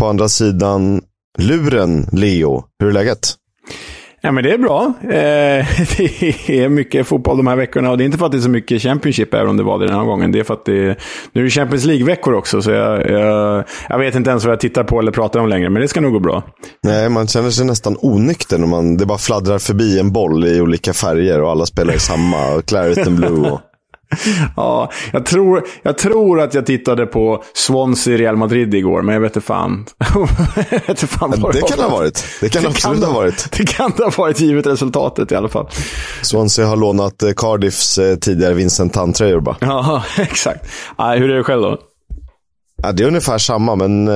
på andra sidan luren, Leo. Hur är läget? Ja, men det är bra. Det är mycket fotboll de här veckorna, och det är inte för att det är så mycket Championship, även om det var det den här gången. Det är för att nu är det Champions League-veckor också, så jag vet inte ens vad jag tittar på eller pratar om längre, men det ska nog gå bra. Nej, man känner sig nästan onykter när det bara fladdrar förbi en boll i olika färger och alla spelar i samma, Claret and Blue och... Ja, jag tror att jag tittade på Swansea Real Madrid igår, men jag vet inte fan. Det kan ha varit givet resultatet i alla fall. Swansea har lånat Cardiffs tidigare Vincent Tantrejor bara. Ja, exakt. Ja, hur är det själv då? Ja, det är ungefär samma, men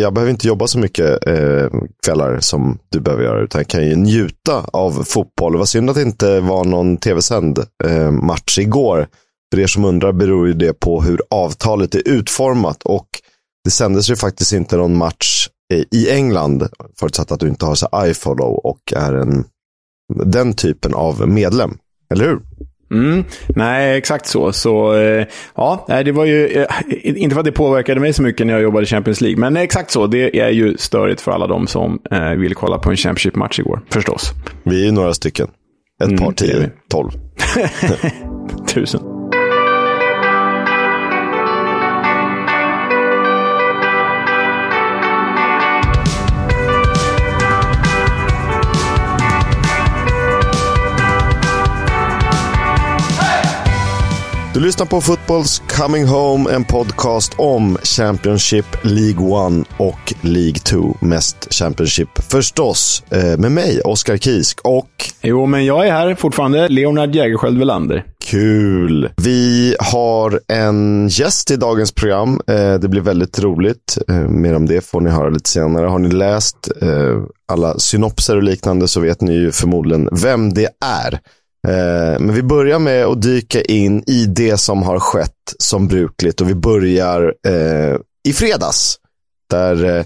jag behöver inte jobba så mycket kvällar som du behöver göra, utan jag kan ju njuta av fotboll. Det var synd att det inte var någon tv-sänd match igår. För er som undrar beror ju det på hur avtalet är utformat, och det sändes ju faktiskt inte någon match i England, förutsatt att du inte har så iFollow och är den typen av medlem, eller hur? Mm, nej, exakt så. Så ja, det var ju inte för att det påverkade mig så mycket när jag jobbade i Champions League, men exakt så, det är ju störigt för alla de som vill kolla på en Championship-match igår, förstås. Vi är ju några stycken, ett par 10-12 tusen. Du lyssnar på Football's Coming Home, en podcast om Championship, League 1 och League 2. Mest Championship förstås, med mig, Oskar Kiisk, och... Jo, men jag är här fortfarande, Leonard Jägerskiöld Welander. Kul! Vi har en gäst i dagens program. Det blir väldigt roligt. Mer om det får ni höra lite senare. Har ni läst alla synopser och liknande, så vet ni ju förmodligen vem det är. Men vi börjar med att dyka in i det som har skett som brukligt, och vi börjar i fredags, där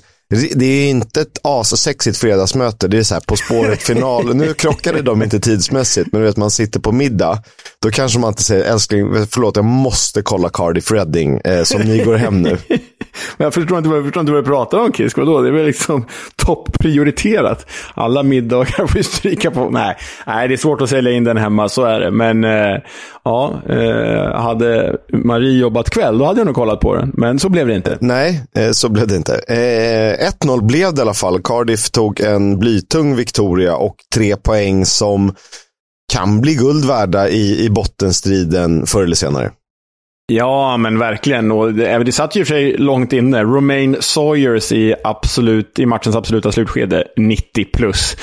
det är inte ett assexigt fredagsmöte, det är så här på spåret final. Nu krockade de inte tidsmässigt, men du vet, man sitter på middag, då kanske man inte säger, älskling, förlåt, jag måste kolla Cardiff Reading, som ni går hem nu. Men jag förstår inte vad du pratar om, Kiisk. Vadå? Det är väl liksom topprioriterat. Alla middagar får ju stryka på. Nej, det är svårt att sälja in den hemma, så är det. Men hade Marie jobbat kväll, då hade jag nog kollat på den. Men så blev det inte. Nej, så blev det inte. 1-0 blev det i alla fall. Cardiff tog en blytung Victoria och 3 poäng som kan bli guldvärda i bottenstriden förr eller senare. Ja, men verkligen. Och det satt ju för sig långt inne. Romain Sawyers i matchens absoluta slutskede, 90+.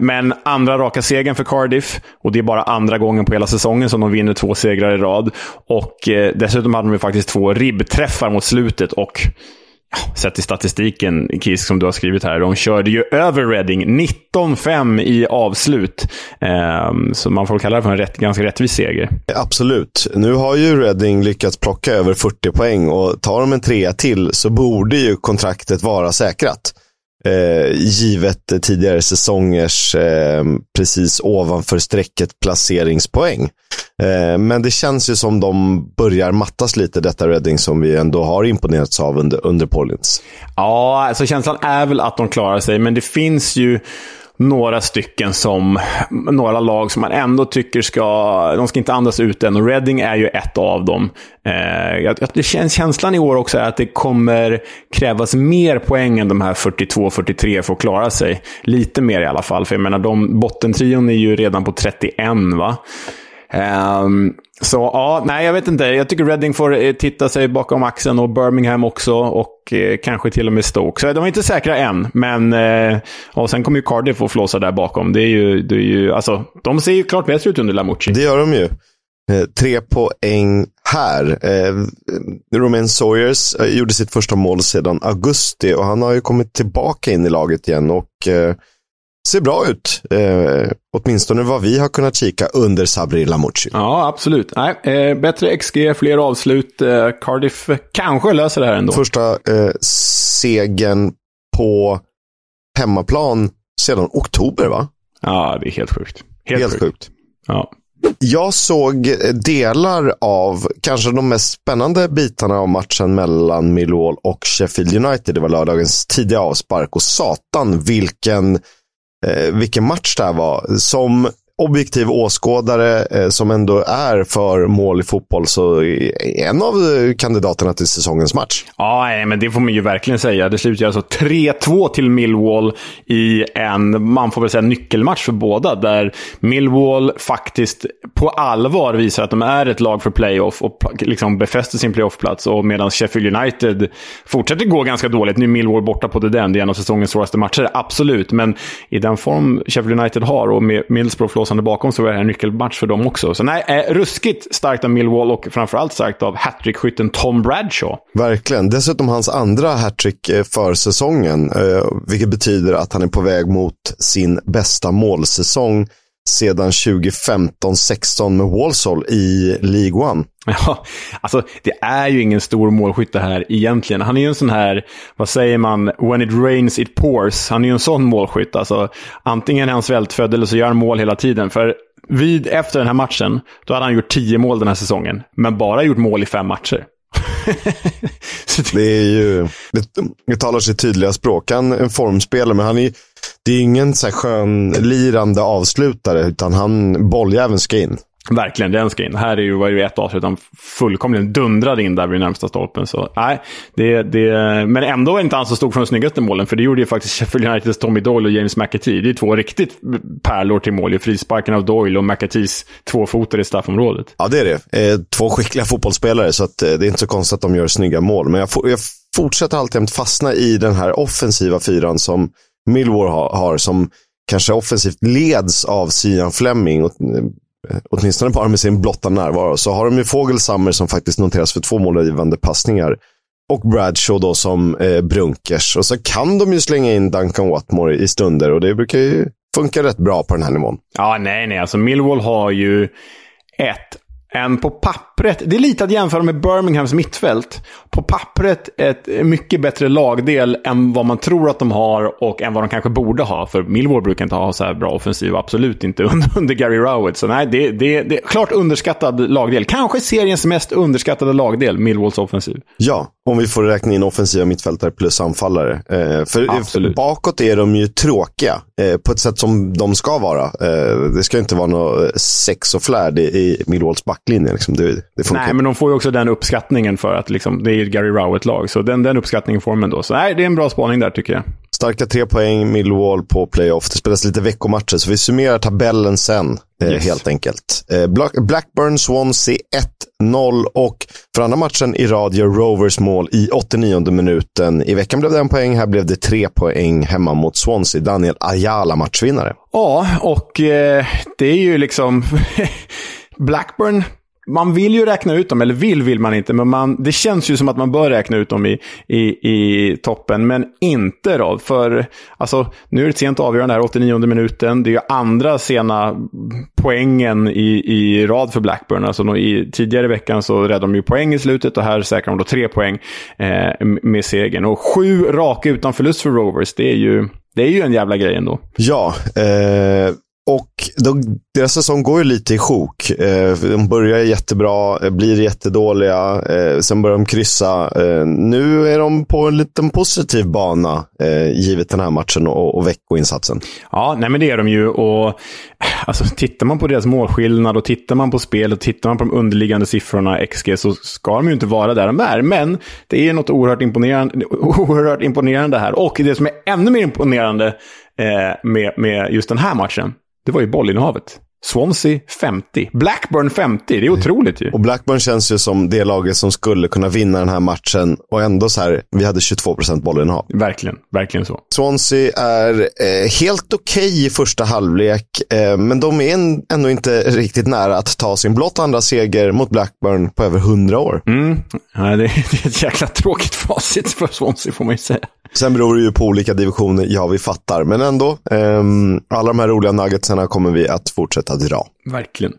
Men andra raka segern för Cardiff, och det är bara andra gången på hela säsongen som de vinner 2 segrar i rad. Och dessutom hade de ju faktiskt 2 ribbträffar mot slutet, och sett i statistiken, Kiisk, som du har skrivit här, de körde ju över Reading 19-5 i avslut, så man får kalla det för en ganska rättvis seger. Absolut. Nu har ju Reading lyckats plocka över 40 poäng, och tar de en 3 till så borde ju kontraktet vara säkrat, givet tidigare säsongers precis ovanför strecket placeringspoäng. Men det känns ju som de börjar mattas lite, detta Reading som vi ändå har imponerats av under Pollins. Ja, alltså känslan är väl att de klarar sig, men det finns ju några lag som man ändå tycker de ska inte andas ut än, och Reading är ju ett av dem. Det känns, känslan i år också är att det kommer krävas mer poäng än de här 42-43 för att klara sig, lite mer i alla fall, för jag menar, de bottentrion är ju redan på 31, va? Så ja, nej, jag vet inte. Jag tycker Reading får titta sig bakom axeln, och Birmingham också, och kanske till och med Stoke. Så de är inte säkra än, men och sen kommer ju Cardiff att flåsa där bakom. Det är ju alltså, de ser ju klart bättre ut under Lamucci. Det gör de ju. 3 poäng här. Romain Sawyers gjorde sitt första mål sedan augusti, och han har ju kommit tillbaka in i laget igen, och ser bra ut, åtminstone vad vi har kunnat kika under Sabri Lamouchi. Ja, absolut. Nej, bättre XG, fler avslut. Cardiff kanske löser det här ändå. Första segern på hemmaplan sedan oktober, va? Ja, det är helt sjukt. Helt sjukt. Ja. Jag såg delar av kanske de mest spännande bitarna av matchen mellan Millwall och Sheffield United. Det var lördagens tidiga avspark och satan vilken match det här var. Som objektiv åskådare som ändå är för mål i fotboll, så är en av kandidaterna till säsongens match. Ja, men det får man ju verkligen säga. Det slutar alltså 3-2 till Millwall i en, man får väl säga, nyckelmatch för båda, där Millwall faktiskt på allvar visar att de är ett lag för playoff och liksom befäster sin playoffplats, och medan Sheffield United fortsätter gå ganska dåligt. Nu är Millwall borta på det, det är en av säsongens svåraste matcher, absolut, men i den form Sheffield United har och med Middlesbrough bakom, så var det en nyckelmatch för dem också. Så nej, ruskigt starkt av Millwall och framförallt starkt av hattrickskytten Tom Bradshaw. Verkligen. Dessutom hans andra hattrick för säsongen, vilket betyder att han är på väg mot sin bästa målsäsong sedan 2015-16 med Walsall i League One. Ja, alltså det är ju ingen stor målskytte här egentligen. Han är ju en sån här, vad säger man, when it rains it pours. Han är ju en sån målskytt. Alltså, antingen är han svältfödd eller så gör han mål hela tiden. För efter den här matchen, då hade han gjort 10 mål den här säsongen. Men bara gjort mål i 5 matcher. Det talar sig tydliga språk. Han är en formspelare, men det är ingen så här skön lirande avslutare, utan han bolljäveln ska in. Verkligen, den ska in. Här var ju ett avslut han fullkomligen dundrade in där vid närmsta stolpen. Så, nej, men ändå var inte han så stor från de snyggaste målen, för det gjorde ju faktiskt Sheffield Uniteds Tommy Doyle och James McAtee. Det är 2 riktigt pärlor till mål. Frisparken av Doyle och McAtees 2-fotare i straffområdet. Ja, det är det. 2 skickliga fotbollsspelare, så att, det är inte så konstigt att de gör snygga mål. Men jag fortsätter alltid fastna i den här offensiva fyran som Millwall har, som kanske offensivt leds av Sian Fleming och åtminstone bara med sin blotta närvaro. Så har de ju Fogelsammer som faktiskt noteras för 2 målgivande passningar, och Bradshaw då som brunkers. Och så kan de ju slänga in Duncan Watmore i stunder, och det brukar ju funka rätt bra på den här nivån. Ja, nej. Alltså Millwall har ju en på pappret, det är lite att jämföra med Birminghams mittfält. På pappret ett mycket bättre lagdel än vad man tror att de har och än vad de kanske borde ha. För Millwall brukar inte ha så här bra offensiv, absolut inte under Gary Rowett. Så nej, det är klart underskattad lagdel. Kanske seriens mest underskattade lagdel, Millwalls offensiv. Ja, om vi får räkna in offensiva mittfältare plus anfallare. För bakåt är de ju tråkiga på ett sätt som de ska vara. Det ska inte vara något sex och flärd i Millwalls backlinje. Liksom. Det nej, men de får ju också den uppskattningen för att liksom, det är ett Gary Rowett-lag. Så den uppskattningen får man då. Så nej, det är en bra spaning där tycker jag. Starka 3 poäng, Millwall på playoff. Det spelas lite veckomatcher, så vi summerar tabellen sen, helt enkelt. Blackburn, Swansea 1-0, och för andra matchen i rad gör Rovers mål i 89:e minuten. I veckan blev det 1 poäng, här blev det 3 poäng hemma mot Swansea. Daniel Ayala matchvinnare. Ja, och det är ju liksom Blackburn. Man vill ju räkna ut dem, eller vill man inte, men det känns ju som att man bör räkna ut dem i toppen, men inte då, för alltså, nu är det ett sent avgörande här, 89:e minuten, det är ju andra sena poängen i rad för Blackburn, alltså i tidigare veckan så räddade de ju poäng i slutet, och här säkrar de då 3 poäng med segern, och 7 raka utan förlust för Rovers, det är ju en jävla grej ändå. Ja, och deras säsong går ju lite i sjok. De börjar jättebra, blir jättedåliga, sen börjar de kryssa. Nu är de på en liten positiv bana givet den här matchen och veckoinsatsen. Ja, nej men det är de ju, och alltså, tittar man på deras målskillnad och tittar man på spel och tittar man på de underliggande siffrorna XG, så ska de ju inte vara där de är, men det är något oerhört imponerande här, och det som är ännu mer imponerande med just den här matchen, det var ju bollinnehavet. Swansea 50, Blackburn 50, det är otroligt ju. Och Blackburn känns ju som det laget som skulle kunna vinna den här matchen, och ändå så här, vi hade 22% bollinnehav. Verkligen, verkligen så. Swansea är helt okej i första halvlek, men de är ändå inte riktigt nära att ta sin blott andra seger mot Blackburn på över 100 år. Ja, det är ett jäkla tråkigt facit för Swansea får man ju säga. Sen beror det ju på olika divisioner, ja vi fattar. Men ändå, alla de här roliga nuggetsarna kommer vi att fortsätta dra. Verkligen.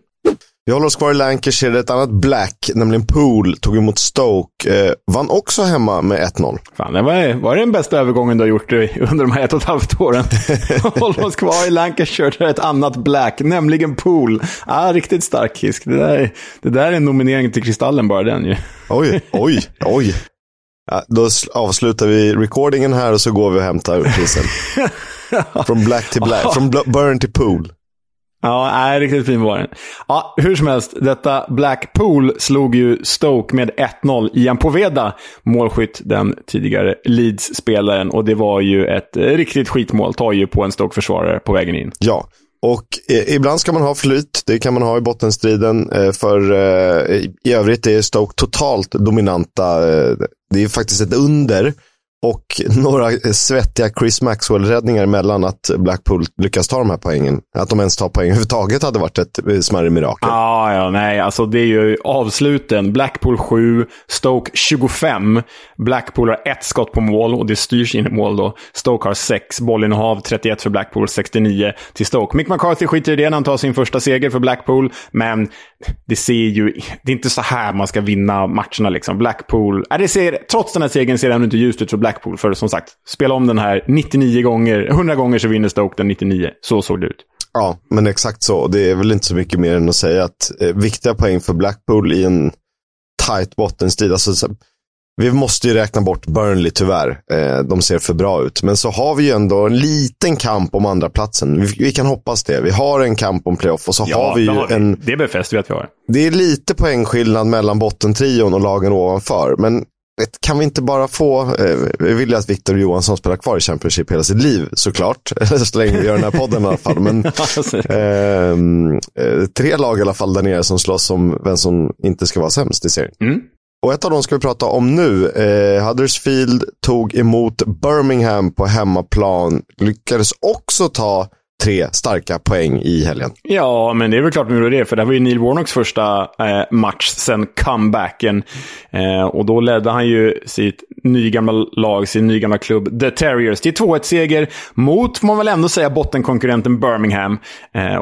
Vi håller oss kvar i Lancashire. Ett annat black, nämligen Poole, tog emot Stoke. Vann också hemma med 1-0. Fan, det var den bästa övergången du har gjort under de här 1,5 åren. Håller oss kvar i Lancashire. Det är ett annat black, nämligen Poole. Ah, riktigt stark Kiisk. Det där är en nominering till Kristallen, bara den ju. Oj. Ja, då avslutar vi recordingen här och så går vi och hämtar prisen. Från black till black. Från burn till Poole. Ja, nej, riktigt fin var den. Ja, hur som helst, detta Blackpool slog ju Stoke med 1-0. Ian Poveda, målskytt, den tidigare Leeds-spelaren. Och det var ju ett riktigt skitmål. Tar ju på en Stoke-försvarare på vägen in. Ja, och ibland ska man ha flyt. Det kan man ha i bottenstriden. För i övrigt är Stoke totalt dominanta. Det är faktiskt ett under. Och några svettiga Chris Maxwell-räddningar mellan att Blackpool lyckas ta de här poängen. Att de ens tar poäng överhuvudtaget hade varit ett smärre mirakel. Nej, alltså det är ju avsluten. Blackpool 7, Stoke 25. Blackpool har ett skott på mål och det styrs in i mål då. Stoke har 6, bollinnehav 31 för Blackpool, 69 till Stoke. Mick McCarthy skiter i det när han tar sin första seger för Blackpool. Men det är inte så här man ska vinna matcherna liksom. Blackpool, trots den här segern ser det inte ljust ut för Blackpool, för som sagt, spela om den här 99 gånger, 100 gånger så vinner Stoke den 99, så såg det ut. Ja, men exakt så, det är väl inte så mycket mer än att säga att viktiga poäng för Blackpool i en tight bottenstrid, alltså, vi måste ju räkna bort Burnley tyvärr, de ser för bra ut, men så har vi ju ändå en liten kamp om andra platsen. Vi kan hoppas det, vi har en kamp om playoff och så har vi ju en... Det befäster vi att vi har. Det är lite poängskillnad mellan bottentrion och lagen ovanför, men kan vi inte bara få... Vi vill att Victor Johansson spelar kvar i Championship hela sitt liv, såklart. Så länge vi gör den här podden i alla fall. Men, tre lag i alla fall där nere som slåss om vem som inte ska vara sämst i serien. Mm. Och ett av dem ska vi prata om nu. Huddersfield tog emot Birmingham på hemmaplan. Lyckades också ta 3 starka poäng i helgen. Ja, men det är väl klart nu det, för det här var ju Neil Warnocks första match sen comebacken. Och då ledde han ju sitt nygamla lag, sin nygamla klubb The Terriers till 2-1-seger mot, får man väl ändå säga, bottenkonkurrenten Birmingham.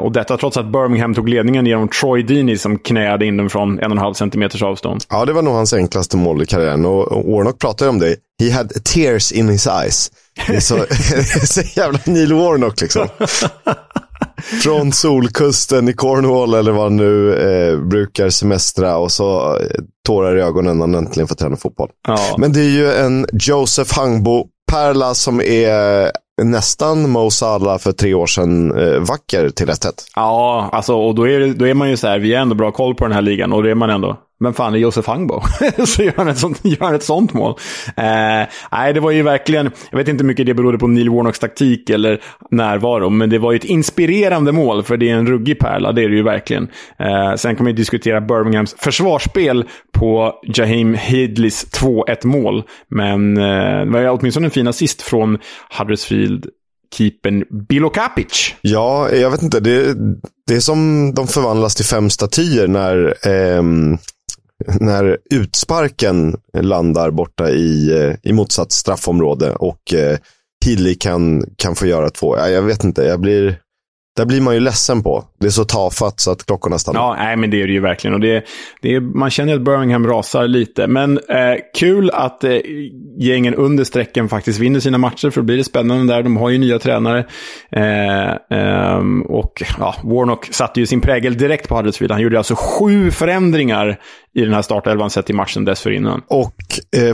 Och detta trots att Birmingham tog ledningen genom Troy Deeney som knäade in den från 1,5 centimeters avstånd. Ja, det var nog hans enklaste mål i karriären. Och Warnock pratade om det. He had tears in his eyes. Det är så jävla Neil Warnock liksom. Från solkusten i Cornwall eller vad nu brukar semestra, och så tårar i ögonen när han äntligen får träna fotboll. Ja. Men det är ju en Joseph Hangbo-pärla som är nästan Mo Salah för 3 år sedan vacker till 1-1. Ja, alltså, och då är man ju så här, vi är ändå bra koll på den här ligan, och det är man ändå. Men fan, är Josef Hangbo? Så gör han ett sånt mål. Nej, det var ju verkligen... Jag vet inte hur mycket det berodde på Neil Warnocks taktik eller närvaro, men det var ju ett inspirerande mål, för det är en ruggig pärla, det är det ju verkligen. Sen kan man ju diskutera Birminghams försvarsspel på Jaheim Hidlis 2-1-mål. Men det var ju åtminstone en fin assist från Huddersfield keepern Bilo Kapic. Ja, jag vet inte. Det är som de förvandlas till 5 statyer när utsparken landar borta i motsatt straffområde och Hilly kan få göra 2. Jag vet inte, där blir man ju ledsen på. Det är så tafatt så att klockorna stannar. Ja, nej, men det är det ju verkligen. Och man känner att Birmingham rasar lite. Men kul att gängen under strecken faktiskt vinner sina matcher, för det blir det spännande där. De har ju nya tränare. Och ja, Warnock satte ju sin prägel direkt på Huddersfield. Han gjorde alltså 7 förändringar i den här startelvan sett i matchen dessförinnan. Och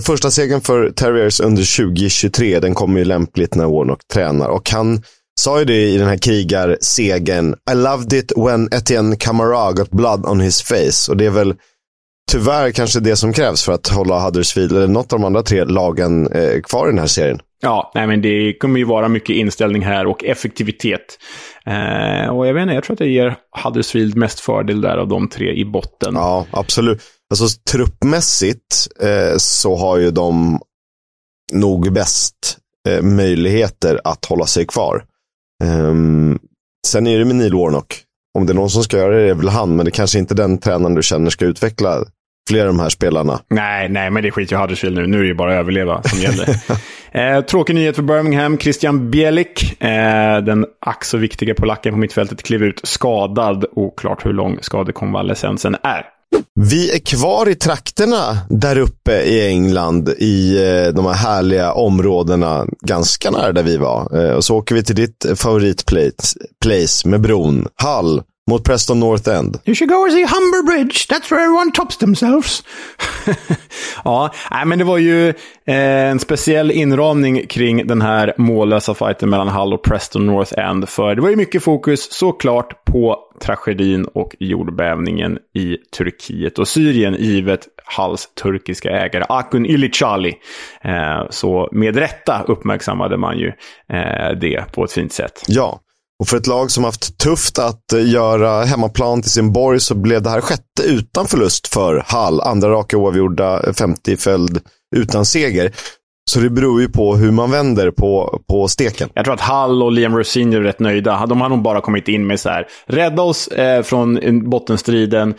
första segern för Terriers under 2023, den kommer ju lämpligt när Warnock tränar. Och han sa ju det i den här krigarsegen: I loved it when Etienne Camara got blood on his face. Och det är väl tyvärr kanske det som krävs för att hålla Huddersfield eller något av de andra 3 lagen kvar i den här serien. Ja, nej, men det kommer ju vara mycket inställning här och effektivitet. Och jag vet inte, jag tror att det ger Huddersfield mest fördel där av de 3 i botten. Ja, absolut. Alltså truppmässigt så har ju de nog bäst möjligheter att hålla sig kvar. Sen är det med Neil Warnock. Om det är någon som ska göra det är väl han, men det kanske inte den tränaren du känner ska utveckla fler de här spelarna. Nej, men det skiter ju Huddersfield nu. Nu är det ju bara överleva som gäller. Tråkig nyhet för Birmingham. Christian Bielik, den ack så viktiga polacken på mittfältet, klev ut skadad. Oklart hur lång skadekonvalescensen är. Vi är kvar i trakterna där uppe i England, i de här härliga områdena ganska nära där vi var. Och så åker vi till ditt favoritplace med bron, Hull, mot Preston North End. You should go and see Humber Bridge. That's where everyone tops themselves. Ja, men det var ju en speciell inramning kring den här mållösa fighten mellan Hull och Preston North End. För det var ju mycket fokus såklart på tragedin och jordbävningen i Turkiet och Syrien, givet Hulls turkiska ägare Akun Ilicali. Så med rätta uppmärksammade man ju det på ett fint sätt. Ja. Och för ett lag som haft tufft att göra hemmaplan till sin borg så blev det här sjätte utan förlust för Hull. Andra raka oavgjorda, 50 följd utan seger. Så det beror ju på hur man vänder på steken. Jag tror att Hull och Liam Rossini är rätt nöjda. De har nog bara kommit in med så här: rädda oss från bottenstriden,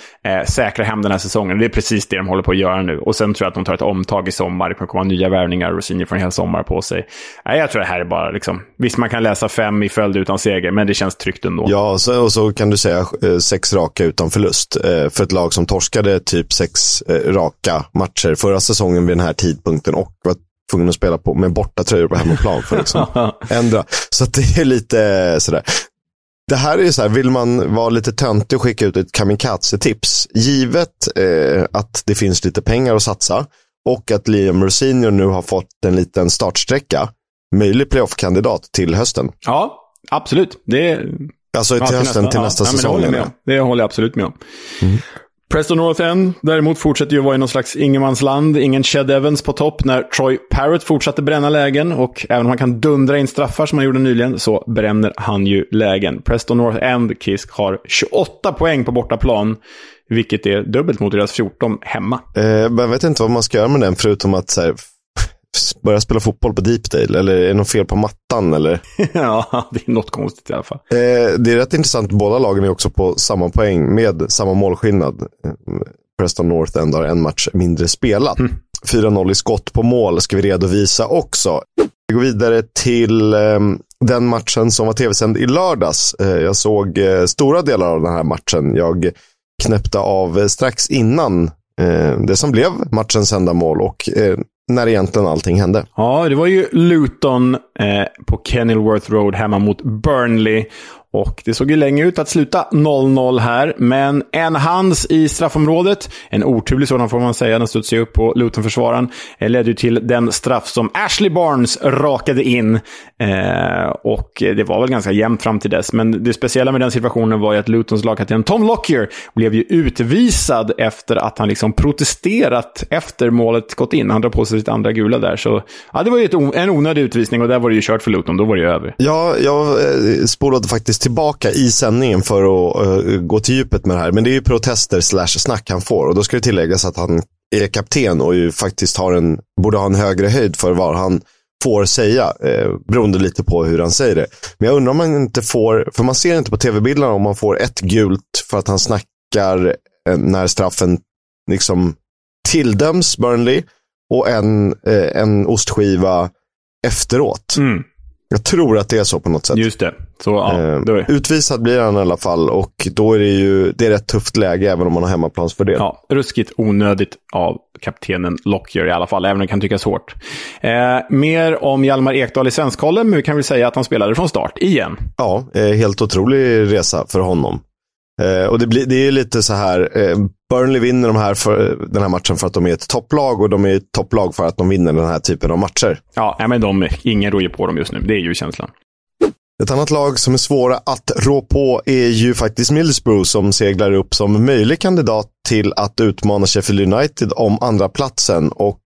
säkra hem den här säsongen. Det är precis det de håller på att göra nu. Och sen tror jag att de tar ett omtag i sommar. Det kommer komma nya värvningar. Rossini får en hel sommar på sig. Nej, jag tror det här är bara liksom, visst man kan läsa 5 i följd utan seger, men det känns tryggt ändå. Ja, och så kan du säga 6 raka utan förlust. För ett lag som torskade typ 6 raka matcher förra säsongen vid den här tidpunkten och tvungen att spela på med borta tröjor på hemmaplan för liksom ändra. Så att det är lite sådär. Det här är ju så här, vill man vara lite töntig och skicka ut ett kamikaze-tips, givet att det finns lite pengar att satsa och att Liam Rossini nu har fått en liten startsträcka, möjlig playoff-kandidat till hösten. Ja, absolut. Alltså till hösten, till nästa säsong. Det håller jag absolut med om. Mm. Preston North End däremot fortsätter ju vara i någon slags ingenmansland. Ingen Chad Evans på topp när Troy Parrott fortsatte bränna lägen, och även om han kan dundra in straffar som han gjorde nyligen så bränner han ju lägen. Preston North End, Kiisk, har 28 poäng på bortaplan, vilket är dubbelt mot deras 14 hemma. Jag vet inte vad man ska göra med den förutom att så här, börja spela fotboll på Deepdale, eller är det något fel på mattan eller? Ja, det är något konstigt i alla fall. Det är rätt intressant, båda lagen är också på samma poäng med samma målskillnad. Preston North End har en match mindre spelat. 4-0 i skott på mål ska vi redovisa också. Vi går vidare till den matchen som var tv-sänd i lördags. Jag såg stora delar av den här matchen. Jag knäppte av strax innan det som blev matchens enda mål och när egentligen allting hände. Ja, det var ju Luton på Kenilworth Road hemma mot Burnley. Och det såg ju länge ut att sluta 0-0 här, men en hands i straffområdet, en oturlig sådan får man säga, den studsade upp på Luton-försvararen, ledde ju till den straff som Ashley Barnes rakade in. Och det var väl ganska jämnt fram till dess, men det speciella med den situationen var ju att Lutons lagkapten Tom Lockyer blev ju utvisad efter att han liksom protesterat efter målet gått in. Han drar på sig sitt andra gula där, så ja, det var ju en onödig utvisning och där var det ju kört för Luton, då var det ju över. Ja, jag spolade faktiskt tillbaka i sändningen för att gå till djupet med det här, men det är ju protester / snack han får, och då ska det tilläggas att han är kapten och ju faktiskt borde ha en högre höjd för vad han får säga, beroende lite på hur han säger det, men jag undrar om man inte får, för man ser inte på tv-bilderna om man får ett gult för att han snackar när straffen liksom tilldöms Burnley, och en ostskiva efteråt. Jag tror att det är så på något sätt. Just det. Så, ja, det. Utvisad blir han i alla fall, och då är det ju rätt tufft läge även om man har hemmaplansfördel. Ja, ruskigt onödigt av kaptenen Lockyer i alla fall, även om det kan tyckas hårt. Mer om Hjalmar Ekdal i Svenskollen, men vi kan väl säga att han spelade från start igen. Ja, helt otrolig resa för honom. Och det är lite så här, Burnley vinner den här matchen för att de är ett topplag, och de är ett topplag för att de vinner den här typen av matcher. Ja, men ingen rår ju på dem just nu, det är ju känslan. Ett annat lag som är svåra att rå på är ju faktiskt Middlesbrough, som seglar upp som möjlig kandidat till att utmana Sheffield United om andra platsen. Och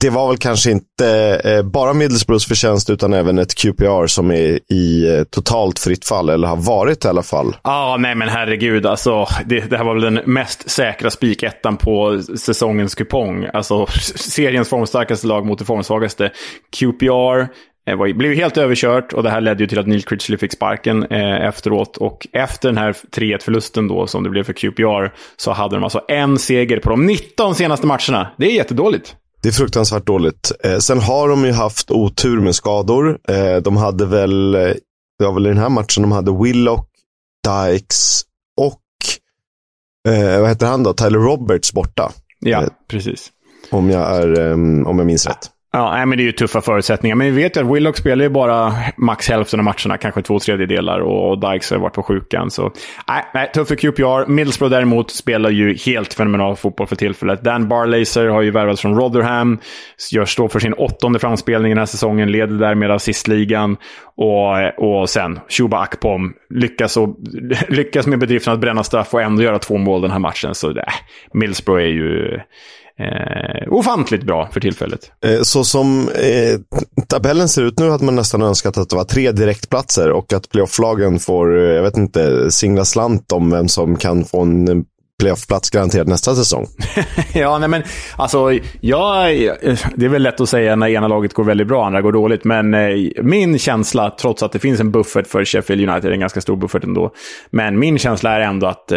det var väl kanske inte bara Middlesbroughs förtjänst utan även ett QPR som är i totalt fritt fall, eller har varit i alla fall. Nej men herregud, alltså, det här var väl den mest säkra spikettan på säsongens kupong. Alltså seriens formstarkaste lag mot det formsvagaste. QPR Det blev ju helt överkört, och det här ledde ju till att Neil Critchley fick sparken efteråt. Och efter den här 3-1-förlusten då, som det blev för QPR, så hade de alltså en seger på de 19 senaste matcherna. Det är jättedåligt. Det är fruktansvärt dåligt. Sen har de ju haft otur med skador. De hade väl, det var väl i den här matchen, de hade Willock, Dykes och vad heter han då? Tyler Roberts borta. Ja, precis. Om jag minns rätt. Ja, men det är ju tuffa förutsättningar. Men vi vet ju att Willock spelar ju bara max hälften av matcherna, kanske 2/3, och Dykes har varit på sjukan. Så nej, tuff för QPR. Middlesbrough däremot spelar ju helt fenomenal fotboll för tillfället. Dan Barlaser har ju värvats från Rotherham, står för sin 8:e framspelning i den här säsongen, leder därmed assistligan. Och sen Chuba Akpom lyckas med bedriften att bränna straff och ändå göra 2 mål den här matchen. Så Middlesbrough är ju ofantligt bra för tillfället. Så som tabellen ser ut nu hade man nästan önskat att det var 3 direktplatser och att playoff-lagen får, jag vet inte, singla slant om vem som kan få en playoff-plats garanterad nästa säsong. Ja, nej men alltså det är väl lätt att säga när ena laget går väldigt bra, andra går dåligt, men min känsla, trots att det finns en buffert för Sheffield United, en ganska stor buffert ändå, men min känsla är ändå att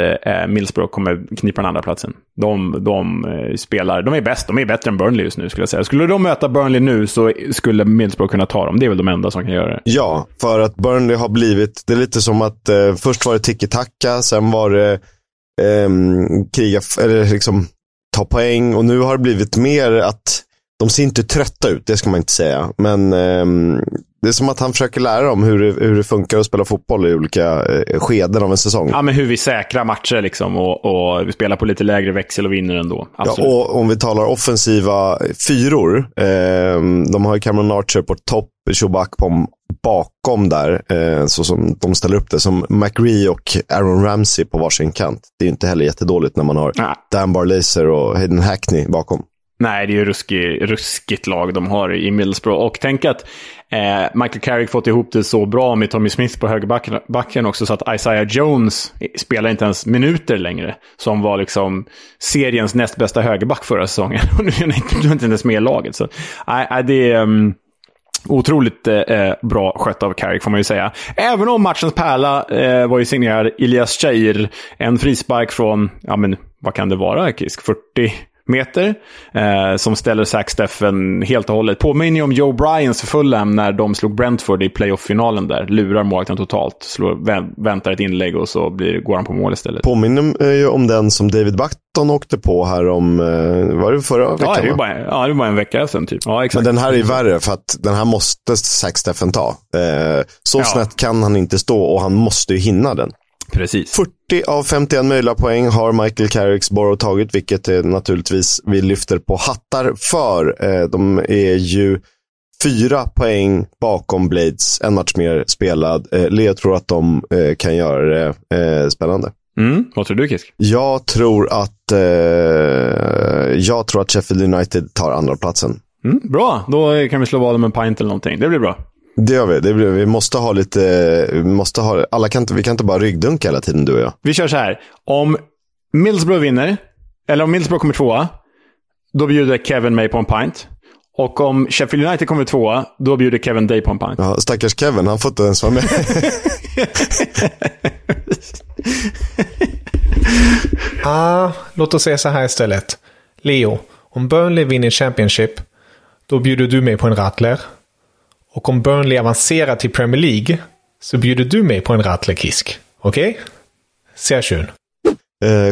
Middlesbrough kommer knipa den andra platsen. De är bäst, de är bättre än Burnley just nu skulle jag säga. Skulle de möta Burnley nu så skulle Middlesbrough kunna ta dem. Det är väl de enda som kan göra det. Ja, för att Burnley har blivit, det är lite som att först var det tiki-taka, sen var det kriga, eller liksom ta poäng, och nu har det blivit mer att de ser inte trötta ut, det ska man inte säga, men det är som att han försöker lära dem hur det funkar att spela fotboll i olika skeden av en säsong. Ja, men hur vi säkrar matcher liksom, och vi spelar på lite lägre växel och vinner ändå. Absolut. Ja, och om vi talar offensiva fyror, de har ju Cameron Archer på topp, Chuba Akpom bakom där, så som de ställer upp det, som McRae och Aaron Ramsey på varsin kant. Det är ju inte heller jättedåligt när man har Dan Barlaser och Hayden Hackney bakom. Nej, det är ju ruskigt lag de har i Middlesbrough. Och tänk att Michael Carrick fått ihop det så bra med Tommy Smith på högerbacken också, så att Isaiah Jones spelar inte ens minuter längre, som var liksom seriens näst bästa högerback förra säsongen. Och nu är han inte ens med i laget. Så det är otroligt bra skött av Carrick får man ju säga. Även om matchens pärla var ju signerad Ilias Cheir, en frispark från, ja men vad kan det vara, Kiisk? 40 meter som ställer Zach Steffen helt och hållet. Påminner om Joe Bryans Fulham när de slog Brentford i playoff-finalen där. Lurar målvakten totalt, väntar ett inlägg och så går han på mål istället. Påminner ju om den som David Batton åkte på här om, var det förra veckan? Ja, det var bara en vecka sedan typ. Ja, exakt. Men den här är värre för att den här måste Zach Steffen ta. Snett kan han inte stå och han måste ju hinna den. Precis. 40 av 51 möjliga poäng har Michael Carricksborough tagit, vilket är naturligtvis vi lyfter på hattar för. De är ju 4 poäng bakom Blades, en match mer spelad. Leo tror att de kan göra det spännande. Vad tror du, Kiisk? Jag tror att Sheffield United tar andra platsen. Bra, då kan vi slå vad om en pint eller någonting. Det blir bra. Det gör vi. Vi måste ha lite... vi kan inte bara ryggdunka hela tiden, du och jag. Vi kör så här. Om Middlesbrough vinner, eller om Middlesbrough kommer 2:a, då bjuder Kevin mig på en pint. Och om Sheffield United kommer 2:a, då bjuder Kevin dig på en pint. Ja, stackars Kevin, han får inte ens vara med. Låt oss säga så här istället. Leo, om Burnley vinner Championship, då bjuder du mig på en rattler. Och om Burnley avancerar till Premier League så bjuder du mig på en rattlekisk. Okej? Okay? Särskön.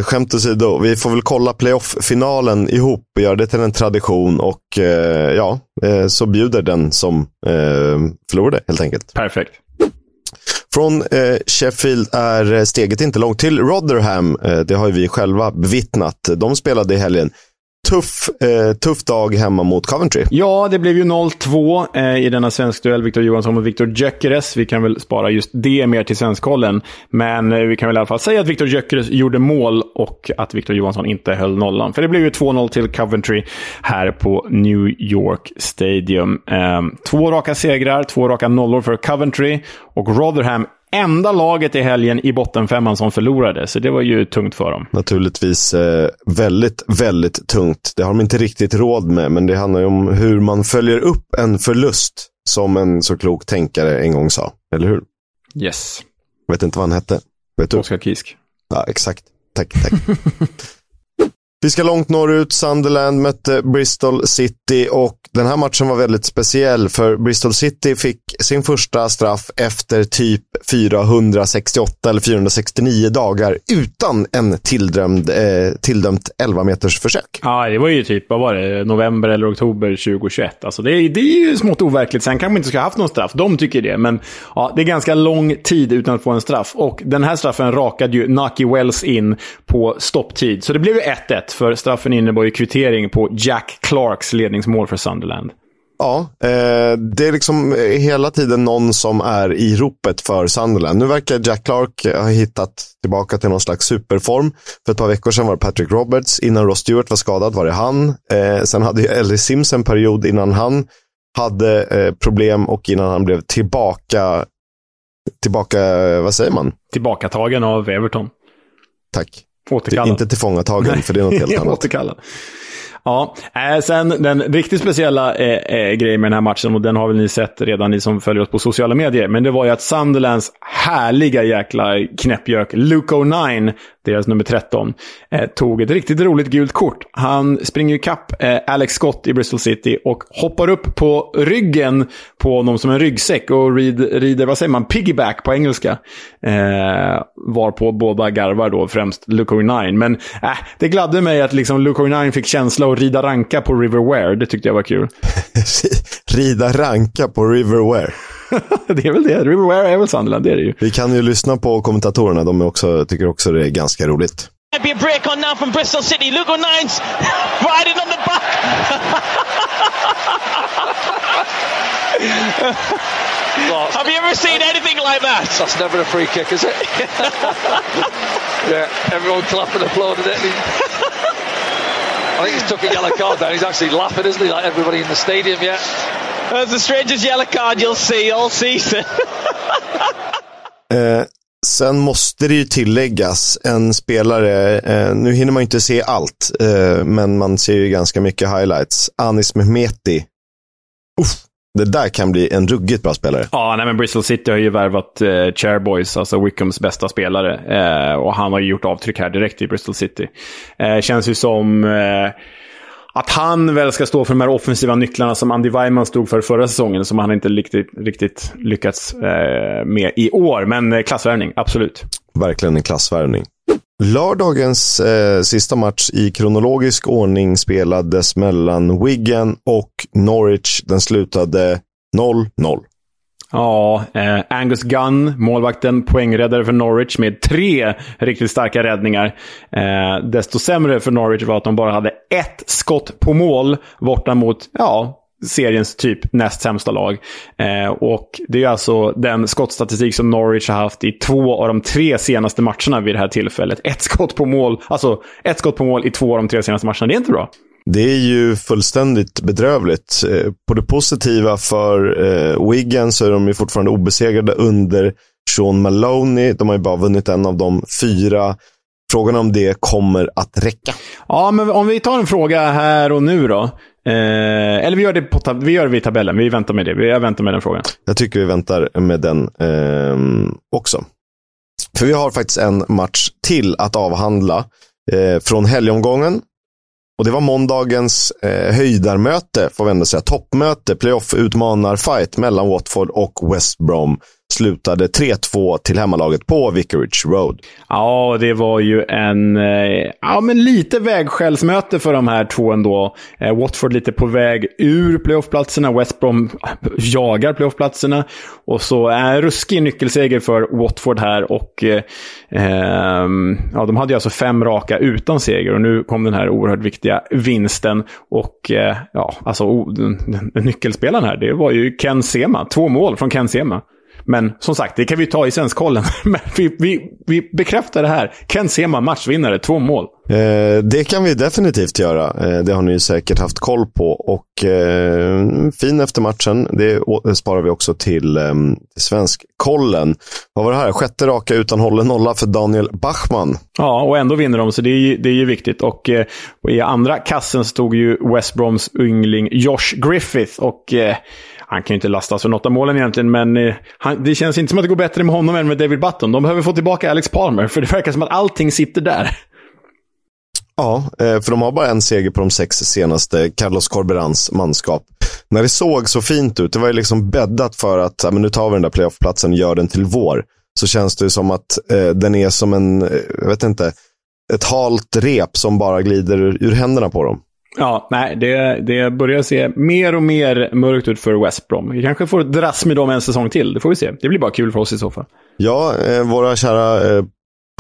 Skämt åsido, vi får väl kolla playoff-finalen ihop och göra det till en tradition. Och så bjuder den som förlorar det helt enkelt. Perfekt. Från Sheffield är steget inte långt till Rotherham. Det har ju vi själva bevittnat. De spelade i helgen. Tuff dag hemma mot Coventry. Ja, det blev ju 0-2 i denna svensk duell. Viktor Johansson och Viktor Gyökeres. Vi kan väl spara just det mer till svenskkollen. Men vi kan väl i alla fall säga att Viktor Gyökeres gjorde mål och att Viktor Johansson inte höll nollan. För det blev ju 2-0 till Coventry här på New York Stadium. 2 raka segrar, 2 raka nollor för Coventry. Och Rotherham, enda laget i helgen i bottenfemman som förlorade, så det var ju tungt för dem. Naturligtvis väldigt, väldigt tungt. Det har de inte riktigt råd med, men det handlar ju om hur man följer upp en förlust. Som en så klok tänkare en gång sa, eller hur? Yes. Vet inte vad han hette. Vet du? Oskar Kiisk. Ja, exakt. Tack. Vi ska långt norrut. Sunderland mötte Bristol City och den här matchen var väldigt speciell för Bristol City fick sin första straff efter typ 468 eller 469 dagar utan en tilldömt 11 meters försök. Ja, det var ju typ, vad var det? November eller oktober 2021. Alltså det är ju smått overkligt. Sen kanske man inte ska ha haft någon straff. De tycker det, men ja, det är ganska lång tid utan att få en straff. Och den här straffen rakade ju Naki Wells in på stopptid. Så det blev ju 1-1. För straffen innebar ju kvittering på Jack Clarks ledningsmål för Sunderland. Ja, det är liksom hela tiden någon som är i ropet för Sunderland. Nu verkar Jack Clark ha hittat tillbaka till någon slags superform. För ett par veckor sedan var det Patrick Roberts. Innan Ross Stewart var skadad var det han. Sen hade ju Ellie Sims en period innan han hade problem och innan han blev tillbaka, vad säger man? Tillbakatagen av Everton. Tack. Inte tillfångatagen, för det är något helt annat. Återkallad. Ja, sen den riktigt speciella grejen med den här matchen, och den har väl ni sett redan, ni som följer oss på sociala medier, men det var ju att Sunderlands härliga jäkla knäppjök Luke O'Nien, deras nummer 13, tog ett riktigt roligt gult kort. Han springer ju kapp Alex Scott i Bristol City och hoppar upp på ryggen på honom som en ryggsäck och rider, vad säger man, piggyback på engelska. Var på båda garvar då, främst Luke O'Nien. Men det gladde mig att liksom Luke O'Nien fick känsla och rida ranka på Riverwear. Det tyckte jag var kul. Rida ranka på Riverwear. Det är väl det. Riverwear är väl Sunderland, det är det ju. Vi kan ju lyssna på kommentatorerna. De är också, tycker också det är ganska roligt. Det blir en break on now from Bristol City. Luke O'Nien's riding on the back. Have you ever seen anything like that? That's never a free kick, is it? Yeah, everyone clapped and applauded it. I think he's took a yellow card down. He's actually laughing, isn't he? Like everybody in the stadium, yeah. That's the strangest yellow card you'll see all season. Sen måste det ju tilläggas en spelare, nu hinner man ju inte se allt, men man ser ju ganska mycket highlights. Anis Mehmeti. Uff. Det där kan bli en ruggigt bra spelare. Ja, nej, men Bristol City har ju värvat Chairboys, alltså Wickhams bästa spelare. Och han har ju gjort avtryck här direkt i Bristol City. Känns ju som att han väl ska stå för de här offensiva nycklarna som Andy Weimann stod för förra säsongen, som han inte riktigt lyckats med i år. Men klassvärvning, absolut. Verkligen en klassvärvning. Lördagens sista match i kronologisk ordning spelades mellan Wigan och Norwich. Den slutade 0-0. Ja, Angus Gunn, målvakten, poängräddare för Norwich med 3 riktigt starka räddningar. Desto sämre för Norwich var att de bara hade 1 skott på mål borta mot, ja, seriens typ näst sämsta lag. Och det är alltså den skottstatistik som Norwich har haft i 2 av de 3 senaste matcherna vid det här tillfället. 1 skott på mål, alltså 1 skott på mål i 2 av de 3 senaste matcherna. Det är inte bra. Det är ju fullständigt bedrövligt. På det positiva för Wigan så är de ju fortfarande obesegrade under Sean Maloney. De har ju bara vunnit en av de 4. Frågan om det kommer att räcka. Ja, men om vi tar en fråga här och nu då. Eller vi gör det i tabellen. Vi väntar med det. Jag väntar med den frågan. Jag tycker vi väntar med den också. För vi har faktiskt en match till att avhandla från helgomgången. Och det var måndagens höjdarmöte, får vi ändå säga. Toppmöte, playoff utmanar fight mellan Watford och West Brom. Slutade 3-2 till hemmalaget på Vicarage Road. Ja, det var ju en men lite vägskällsmöte för de här två ändå. Watford lite på väg ur playoffplatserna, West Brom jagar playoffplatserna, och så är ruskig nyckelseger för Watford här, och de hade ju alltså 5 raka utan seger, och nu kom den här oerhört viktiga vinsten, och den nyckelspelaren här, det var ju Ken Sema. 2 mål från Ken Sema. Men som sagt, det kan vi ta i svenskkollen. Men vi bekräftar det här. Ken Sema, matchvinnare, 2 mål. Det kan vi definitivt göra. Det har ni ju säkert haft koll på. Och fin efter matchen. Det sparar vi också till svenskkollen. Vad var det här? 6:e raka utan hållen nolla för Daniel Bachmann. Ja, och ändå vinner de, så det är ju viktigt. Och i andra kassen stod ju West Broms yngling Josh Griffith. Och han kan ju inte lastas för något av målen egentligen, men det känns inte som att det går bättre med honom än med David Button. De behöver få tillbaka Alex Palmer, för det verkar som att allting sitter där. Ja, för de har bara en seger på de 6 senaste, Carlos Corberans manskap. När det såg så fint ut, det var ju liksom bäddat för att men nu tar vi den där playoffplatsen och gör den till vår. Så känns det som att den är som en, jag vet inte, ett halt rep som bara glider ur händerna på dem. Ja, nej, det börjar se mer och mer mörkt ut för West Brom. Vi kanske får dras med dem en säsong till, det får vi se. Det blir bara kul för oss i så fall. Ja, våra kära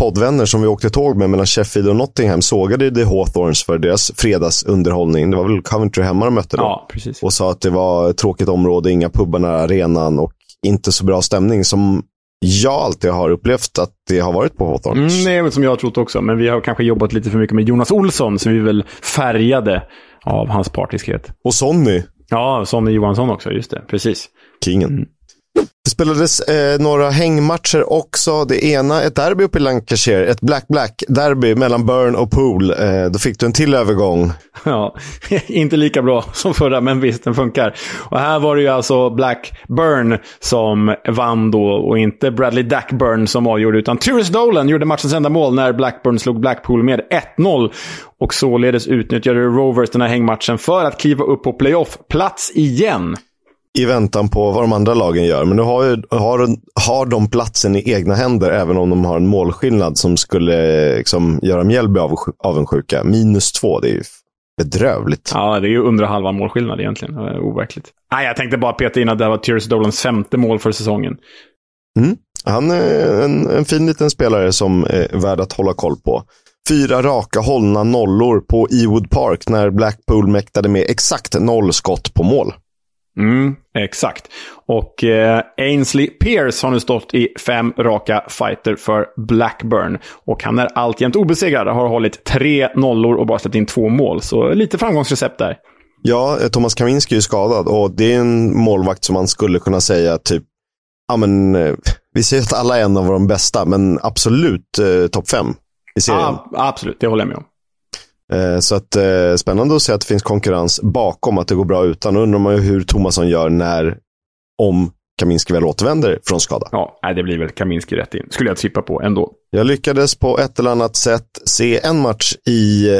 poddvänner som vi åkte tåg med mellan Sheffield och Nottingham sågade The Hawthorns för deras fredagsunderhållning. Det var väl Coventry hemma de mötte då. Ja, precis. Och sa att det var ett tråkigt område, inga pubbar nära arenan och inte så bra stämning som jag alltid har upplevt att det har varit på Hawthorns. Mm, det är väl som jag har trott också, men vi har kanske jobbat lite för mycket med Jonas Olsson som vi väl färgade av hans partiskhet. Och Sonny. Ja, Sonny Johansson också, just det. Precis. Kingen. Mm. Det spelades några hängmatcher också. Det ena, ett derby uppe i Lancashire. Ett Black-Black-derby mellan Burn och Pool. Då fick du en till övergång. Ja, inte lika bra som förra, men visst, den funkar. Och här var det ju alltså Blackburn som vann då. Och inte Bradley Dackburn som avgjorde, utan Tyrus Dolan gjorde matchens enda mål när Blackburn slog Blackpool med 1-0. Och således utnyttjade Rovers den här hängmatchen för att kliva upp på playoff-plats igen. I väntan på vad de andra lagen gör. Men nu har de platsen i egna händer, även om de har en målskillnad som skulle liksom göra Mjällby avundsjuka. -2, det är ju bedrövligt. Ja, det är ju under halva målskillnad egentligen. Overkligt. Nej, jag tänkte bara peta in att det var Tyrese Dolans 5:e mål för säsongen. Mm. Han är en fin liten spelare som är värd att hålla koll på. 4 raka hållna nollor på Ewood Park när Blackpool mäktade med exakt 0 skott på mål. Mm, exakt. Och Ainsley Pierce har nu stått i 5 raka fighter för Blackburn. Och han är alltjämt obesegrad, har hållit 3 nollor och bara släppt in 2 mål. Så lite framgångsrecept där. Ja, Thomas Kaminski är skadad och det är en målvakt som man skulle kunna säga typ, ja men vi ser att alla är en av de bästa, men absolut topp 5 i serien. Ja, absolut, det håller jag med om. Så att spännande att se att det finns konkurrens bakom, att det går bra utan. Undrar man ju hur Thomasson gör när, om Kaminski väl återvänder från skada. Ja, det blir väl Kaminski rätt in, skulle jag tippa på ändå. Jag lyckades på ett eller annat sätt se en match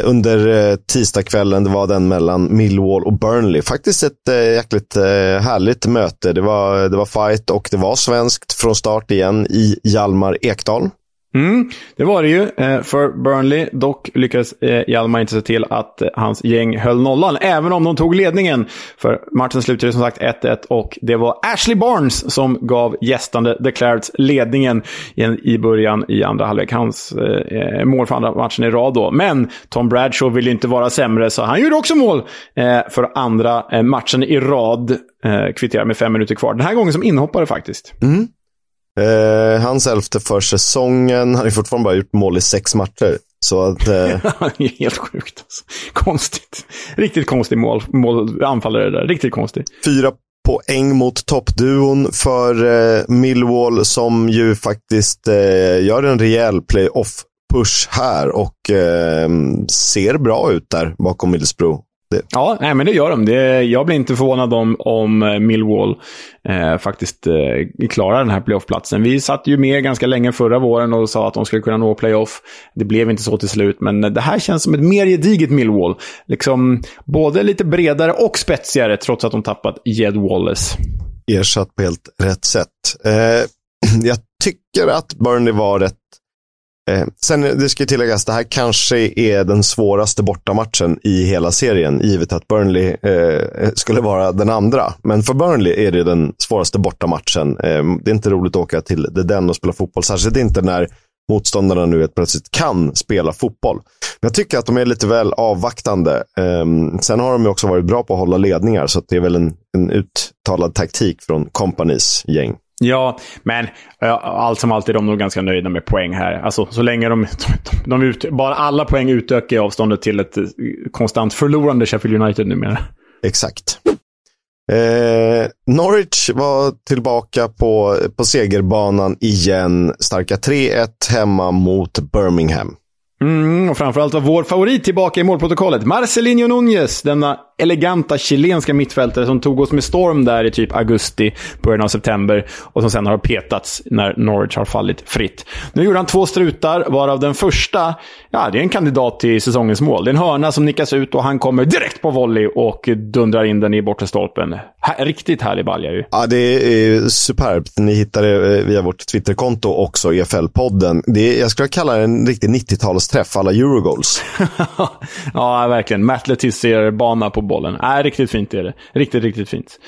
under tisdagskvällen. Det var den mellan Millwall och Burnley. Faktiskt ett jäkligt härligt möte. Det var fight och det var svenskt från start igen i Hjalmar Ekdal. Mm, det var det ju för Burnley. Dock lyckades Hjalmar inte se till att hans gäng höll nollan, även om de tog ledningen. För matchen slutade som sagt 1-1 och det var Ashley Barnes som gav gästande The Clarets ledningen i början i andra halvlek. Hans mål för andra matchen i rad då. Men Tom Bradshaw ville inte vara sämre, så han gjorde också mål för andra matchen i rad. Kvitterade med 5 minuter kvar. Den här gången som inhoppare faktiskt. Mm. Hans 11:e för säsongen. Han är fortfarande bara gjort mål i 6 matcher. Så att det är helt sjukt alltså. Konstigt. Riktigt konstig anfallare där. Riktigt konstigt. 4 poäng mot toppduon för Millwall, som ju faktiskt gör en rejäl playoff-push här och ser bra ut där bakom Middlesbrough. Ja, nej, men det gör de. Jag blir inte förvånad om Millwall faktiskt klarar den här playoffplatsen. Vi satt ju med ganska länge förra våren och sa att de skulle kunna nå playoff. Det blev inte så till slut, men det här känns som ett mer gediget Millwall. Liksom både lite bredare och spetsigare, trots att de tappat Jed Wallace. Ersatt på helt rätt sätt. Jag tycker att Burnley var rätt. Sen det ska tilläggas, det här kanske är den svåraste bortamatchen i hela serien, givet att Burnley skulle vara den andra. Men för Burnley är det den svåraste bortamatchen. Det är inte roligt att åka till The Den och spela fotboll, särskilt inte när motståndarna nu plötsligt kan spela fotboll. Men jag tycker att de är lite väl avvaktande. Sen har de ju också varit bra på att hålla ledningar, så att det är väl en uttalad taktik från Companys gäng. Ja, men allt som alltid är de nog ganska nöjda med poäng här. Alltså, så länge bara alla poäng utökar avståndet till ett konstant förlorande Sheffield United numera. Exakt. Norwich var tillbaka på segerbanan igen. Starka 3-1 hemma mot Birmingham. Och framförallt var vår favorit tillbaka i målprotokollet, Marcelinho Núñez, denna eleganta chilenska mittfältare som tog oss med storm där i typ augusti, början av september, och som sen har petats när Norwich har fallit fritt. Nu gjorde han 2 strutar, varav den första, ja, det är en kandidat till säsongens mål. Det är en hörna som nickas ut och han kommer direkt på volley och dundrar in den i bortre stolpen. Riktigt härlig balja ju. Ja, det är superbt. Ni hittar det via vårt Twitterkonto också, EFL-podden. Det är, jag skulle kalla det en riktig 90-talsträff alla Eurogoals. Ja, verkligen. Matt Letizia bana på bollen. Riktigt fint är det. Riktigt, riktigt fint.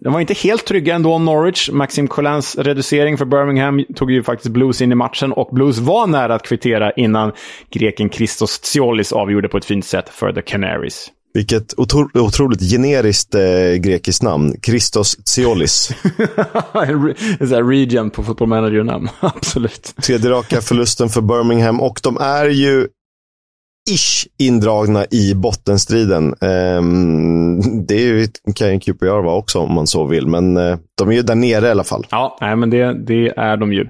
De var inte helt trygga ändå om Norwich. Maxim Collins reducering för Birmingham tog ju faktiskt Blues in i matchen, och Blues var nära att kvittera innan greken Christos Tsiolis avgjorde på ett fint sätt för The Canaries. Vilket otroligt generiskt grekiskt namn. Christos Tsiolis. En sån här region på fotbollmanager-namn. Absolut. Tredje raka förlusten för Birmingham, och de är ju ish indragna i bottenstriden. Det kan ju QPR vara också om man så vill, men de är ju där nere i alla fall. Ja, nej, men det är de ju.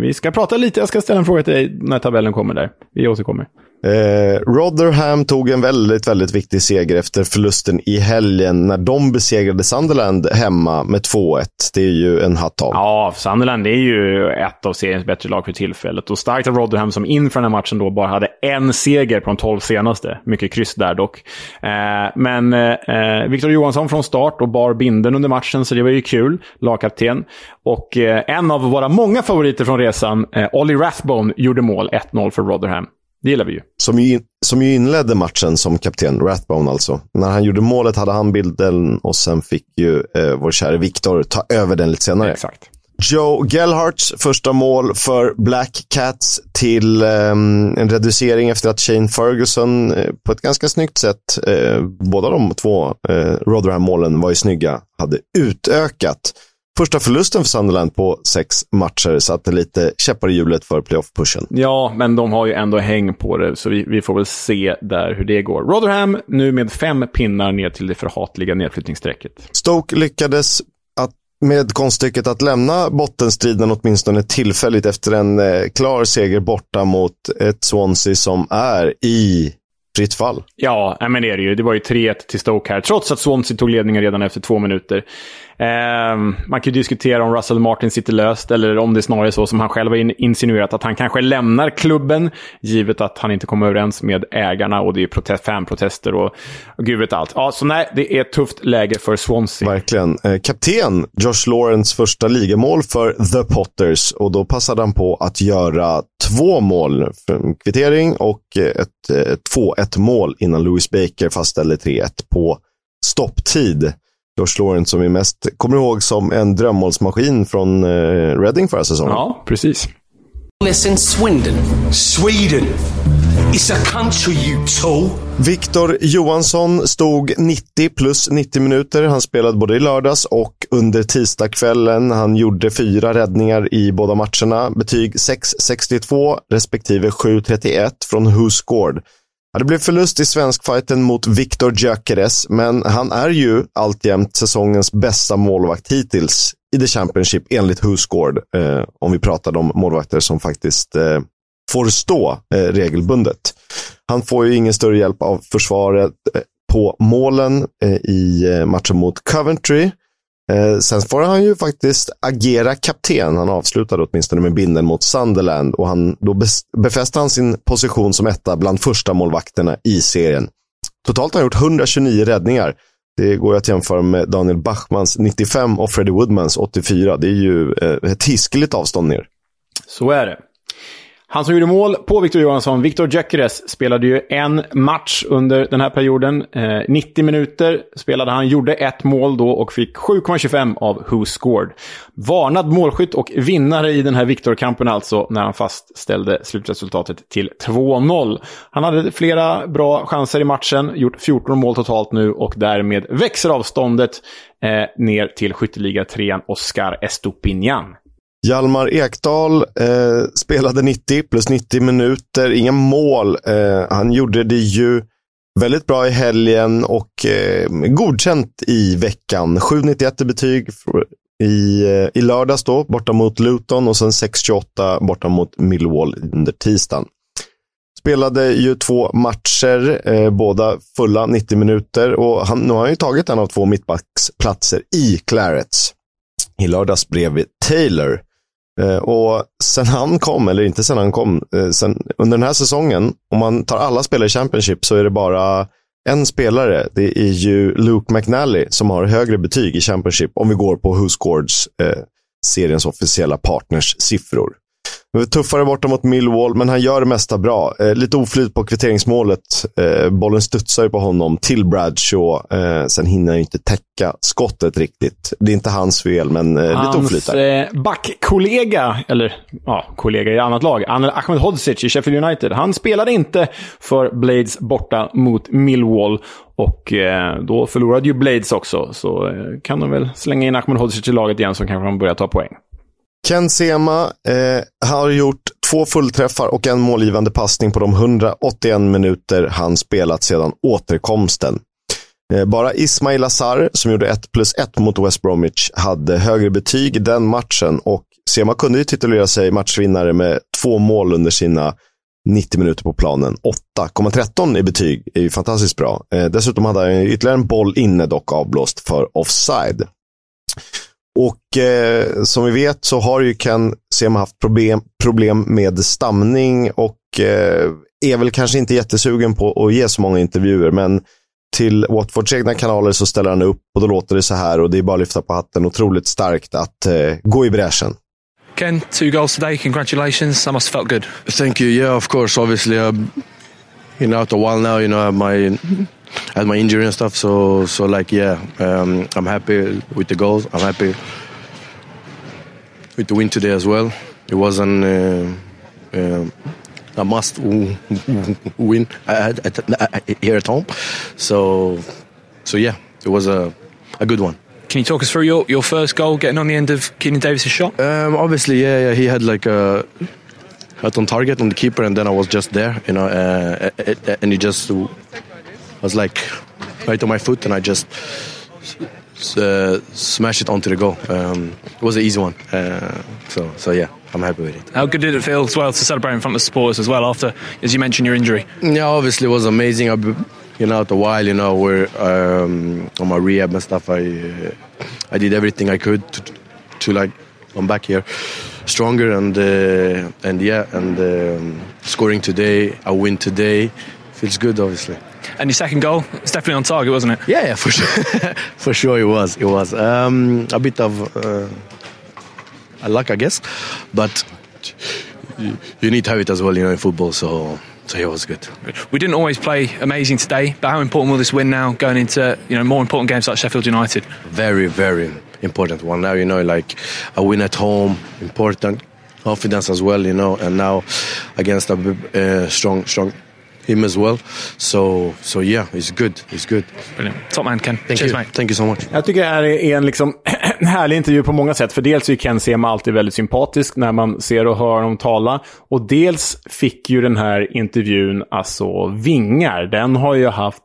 Vi ska prata lite, jag ska ställa en fråga till dig när tabellen kommer där. Vi återkommer. Rotherham tog en väldigt, väldigt viktig seger efter förlusten i helgen när de besegrade Sunderland hemma med 2-1. Det är ju en hatt av. Ja, Sunderland är ju ett av seriens bättre lag för tillfället, och starkt av Rotherham som inför den här matchen då bara hade en seger på de 12 senaste. Mycket kryss där dock. Men Victor Johansson från start och bar binden under matchen, så det var ju kul. Lagkapten. Och en av våra många favoriter från resan, Ollie Rathbone, gjorde mål 1-0 för Rotherham. Det gillar vi ju. Som ju inledde matchen som kapten, Rathbone alltså. När han gjorde målet hade han bilden, och sen fick ju vår kära Victor ta över den lite senare. Exakt. Joe Gellharts första mål för Black Cats till en reducering efter att Shane Ferguson på ett ganska snyggt sätt, båda de två Rotherham-målen var ju snygga, hade utökat första förlusten för Sunderland på 6 matcher, satte lite käppar i hjulet för playoff-pushen. Ja, men de har ju ändå häng på det, så vi får väl se där hur det går. Rotherham nu med 5 pinnar ner till det förhatliga nedflyttningsstrecket. Stoke lyckades med konststycket att lämna bottenstriden åtminstone tillfälligt efter en klar seger borta mot ett Swansea som är i fritt fall. Ja, men det är det ju. Det var ju 3-1 till Stoke här, trots att Swansea tog ledningen redan efter 2 minuter. Man kan ju diskutera om Russell Martin sitter löst, eller om det är snarare så som han själv har insinuerat, att han kanske lämnar klubben givet att han inte kommer överens med ägarna, och det är fanprotester och gud vet allt. Ja, så nej, det är ett tufft läge för Swansea. Verkligen. Kapten Josh Lawrence första ligamål för The Potters, och då passade han på att göra 2 mål, kvittering och ett 2-1 mål innan Louis Baker fastställde 3-1 på stopptid. Josh Lawrence som är mest, kommer ihåg som en drömmålsmaskin från Reading förra säsongen. Ja, precis. Listen, Sweden. It's a country you told. Victor Johansson stod 90 plus 90 minuter. Han spelade både i lördags och under tisdagskvällen. Han gjorde 4 räddningar i båda matcherna. Betyg 6,62 respektive 7,31 från Who Scored. Det blev förlust i svenskfighten mot Victor Gyökeres, men han är ju alltjämt säsongens bästa målvakt hittills i The Championship enligt Who Scored, om vi pratar om målvakter som faktiskt får stå regelbundet. Han får ju ingen större hjälp av försvaret på målen i matchen mot Coventry. Sen får han ju faktiskt agera kapten. Han avslutade åtminstone med binden mot Sunderland, och då befäste han sin position som etta bland första målvakterna i serien. Totalt har han gjort 129 räddningar. Det går att jämföra med Daniel Bachmans 95 och Freddie Woodmans 84. Det är ju ett hiskeligt avstånd ner. Så är det. Han som gjorde mål på Victor Johansson, Victor Gyökeres, spelade ju en match under den här perioden. 90 minuter spelade han, gjorde 1 mål då och fick 7,25 av Who Scored. Varnad målskytt och vinnare i den här Victor-kampen alltså, när han fastställde slutresultatet till 2-0. Han hade flera bra chanser i matchen, gjort 14 mål totalt nu, och därmed växer avståndet ner till skytteliga-trean Oscar Estupiñán. Hjalmar Ekdal spelade 90 plus 90 minuter, inga mål. Han gjorde det ju väldigt bra i helgen och godkänt i veckan. 7,91 betyg i lördags då, borta mot Luton, och sen 6,28 borta mot Millwall under tisdagen. spelade ju två matcher, båda fulla 90 minuter. Och nu har han ju tagit en av två mittbacksplatser i Clarets. I lördags bredvid Taylor. Och sen han kom, eller inte sen han kom, sen, under den här säsongen, om man tar alla spelare i Championship så är det bara en spelare. Det är ju Luke McNally som har högre betyg i Championship om vi går på Who Scores, seriens officiella partners siffror. Tuffare borta mot Millwall, men han gör det mesta bra. Lite oflyt på kvitteringsmålet. Bollen studsar ju på honom till Bradshaw. Sen hinner han ju inte täcka skottet riktigt. Det är inte hans fel, men lite oflyt där. Backkollega, eller ja, kollega i annat lag, Ahmed Hodzic i Sheffield United. Han spelade inte för Blades borta mot Millwall. Och då förlorade ju Blades också. Så kan de väl slänga in Ahmed Hodzic i laget igen, så kanske de börjar ta poäng. Ken Sema har gjort två fullträffar och en målgivande passning på de 181 minuter han spelat sedan återkomsten. Bara Ismail Azar, som gjorde 1+1 mot West Bromwich, hade högre betyg den matchen. Och Sema kunde ju titulera sig matchvinnare med 2 mål under sina 90 minuter på planen. 8,13 i betyg är ju fantastiskt bra. Dessutom hade han ytterligare en boll inne, dock avblåst för offside. Och som vi vet så har ju Ken Sema haft problem med stamning och är väl kanske inte jättesugen på att ge så många intervjuer. Men till Watfords egna kanaler så ställer han upp och då låter det så här, och det är bara att lyfta på hatten otroligt starkt att gå i bräschen. Ken, 2 goals today, congratulations, that must have felt good. Thank you, yeah of course, obviously. You know, after a while now, you know, I had my injury and stuff, so like, yeah, I'm happy with the goals. I'm happy with the win today as well. It wasn't a must win here at home, so yeah, it was a good one. Can you talk us through your first goal, getting on the end of Keenan Davis's shot? Obviously, yeah, he had like a out on target on the keeper, and then I was just there, you know, and he just was like right on my foot, and I just smashed it onto the goal. It was an easy one, so yeah, I'm happy with it. How good did it feel as well to celebrate in front of the supporters as well after, as you mentioned, your injury? Yeah, obviously it was amazing. You know, after a while, you know, where on my rehab and stuff, I did everything I could to like I'm back here stronger and scoring today, a win today feels good, obviously. And your second goal, it's definitely on target, wasn't it? Yeah, for sure. For sure it was a bit of a luck, I guess, but you need to have it as well, you know, in football, so it was good. We didn't always play amazing today, but how important will this win now going into, you know, more important games like Sheffield United? Very, very important one now, you know, like a win at home, important, confidence as well, you know, and now against a strong him as well, so yeah, it's good. Brilliant. Top man, Ken. Cheers, mate. Thank you so much. Jag tycker det här är en liksom härlig intervju på många sätt, för dels är Ken Sema alltid väldigt sympatisk när man ser och hör honom tala, och dels fick ju den här intervjun alltså vingar. Den har ju haft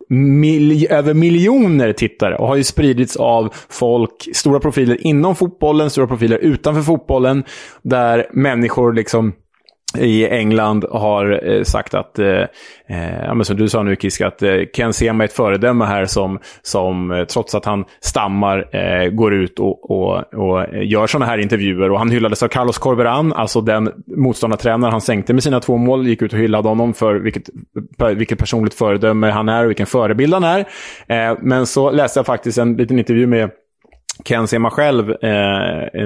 över miljoner tittare och har ju spridits av folk, stora profiler inom fotbollen, stora profiler utanför fotbollen, där människor liksom i England har sagt att men som du sa nu, Kiisk, att Ken Sema är ett föredöme här som trots att han stammar går ut och gör såna här intervjuer. Och han hyllades av Carlos Corberán, alltså den motståndartränare han sänkte med sina 2 mål, gick ut och hyllade honom för vilket personligt föredöme han är och vilken förebild han är. Men så läste jag faktiskt en liten intervju med Ken Sema själv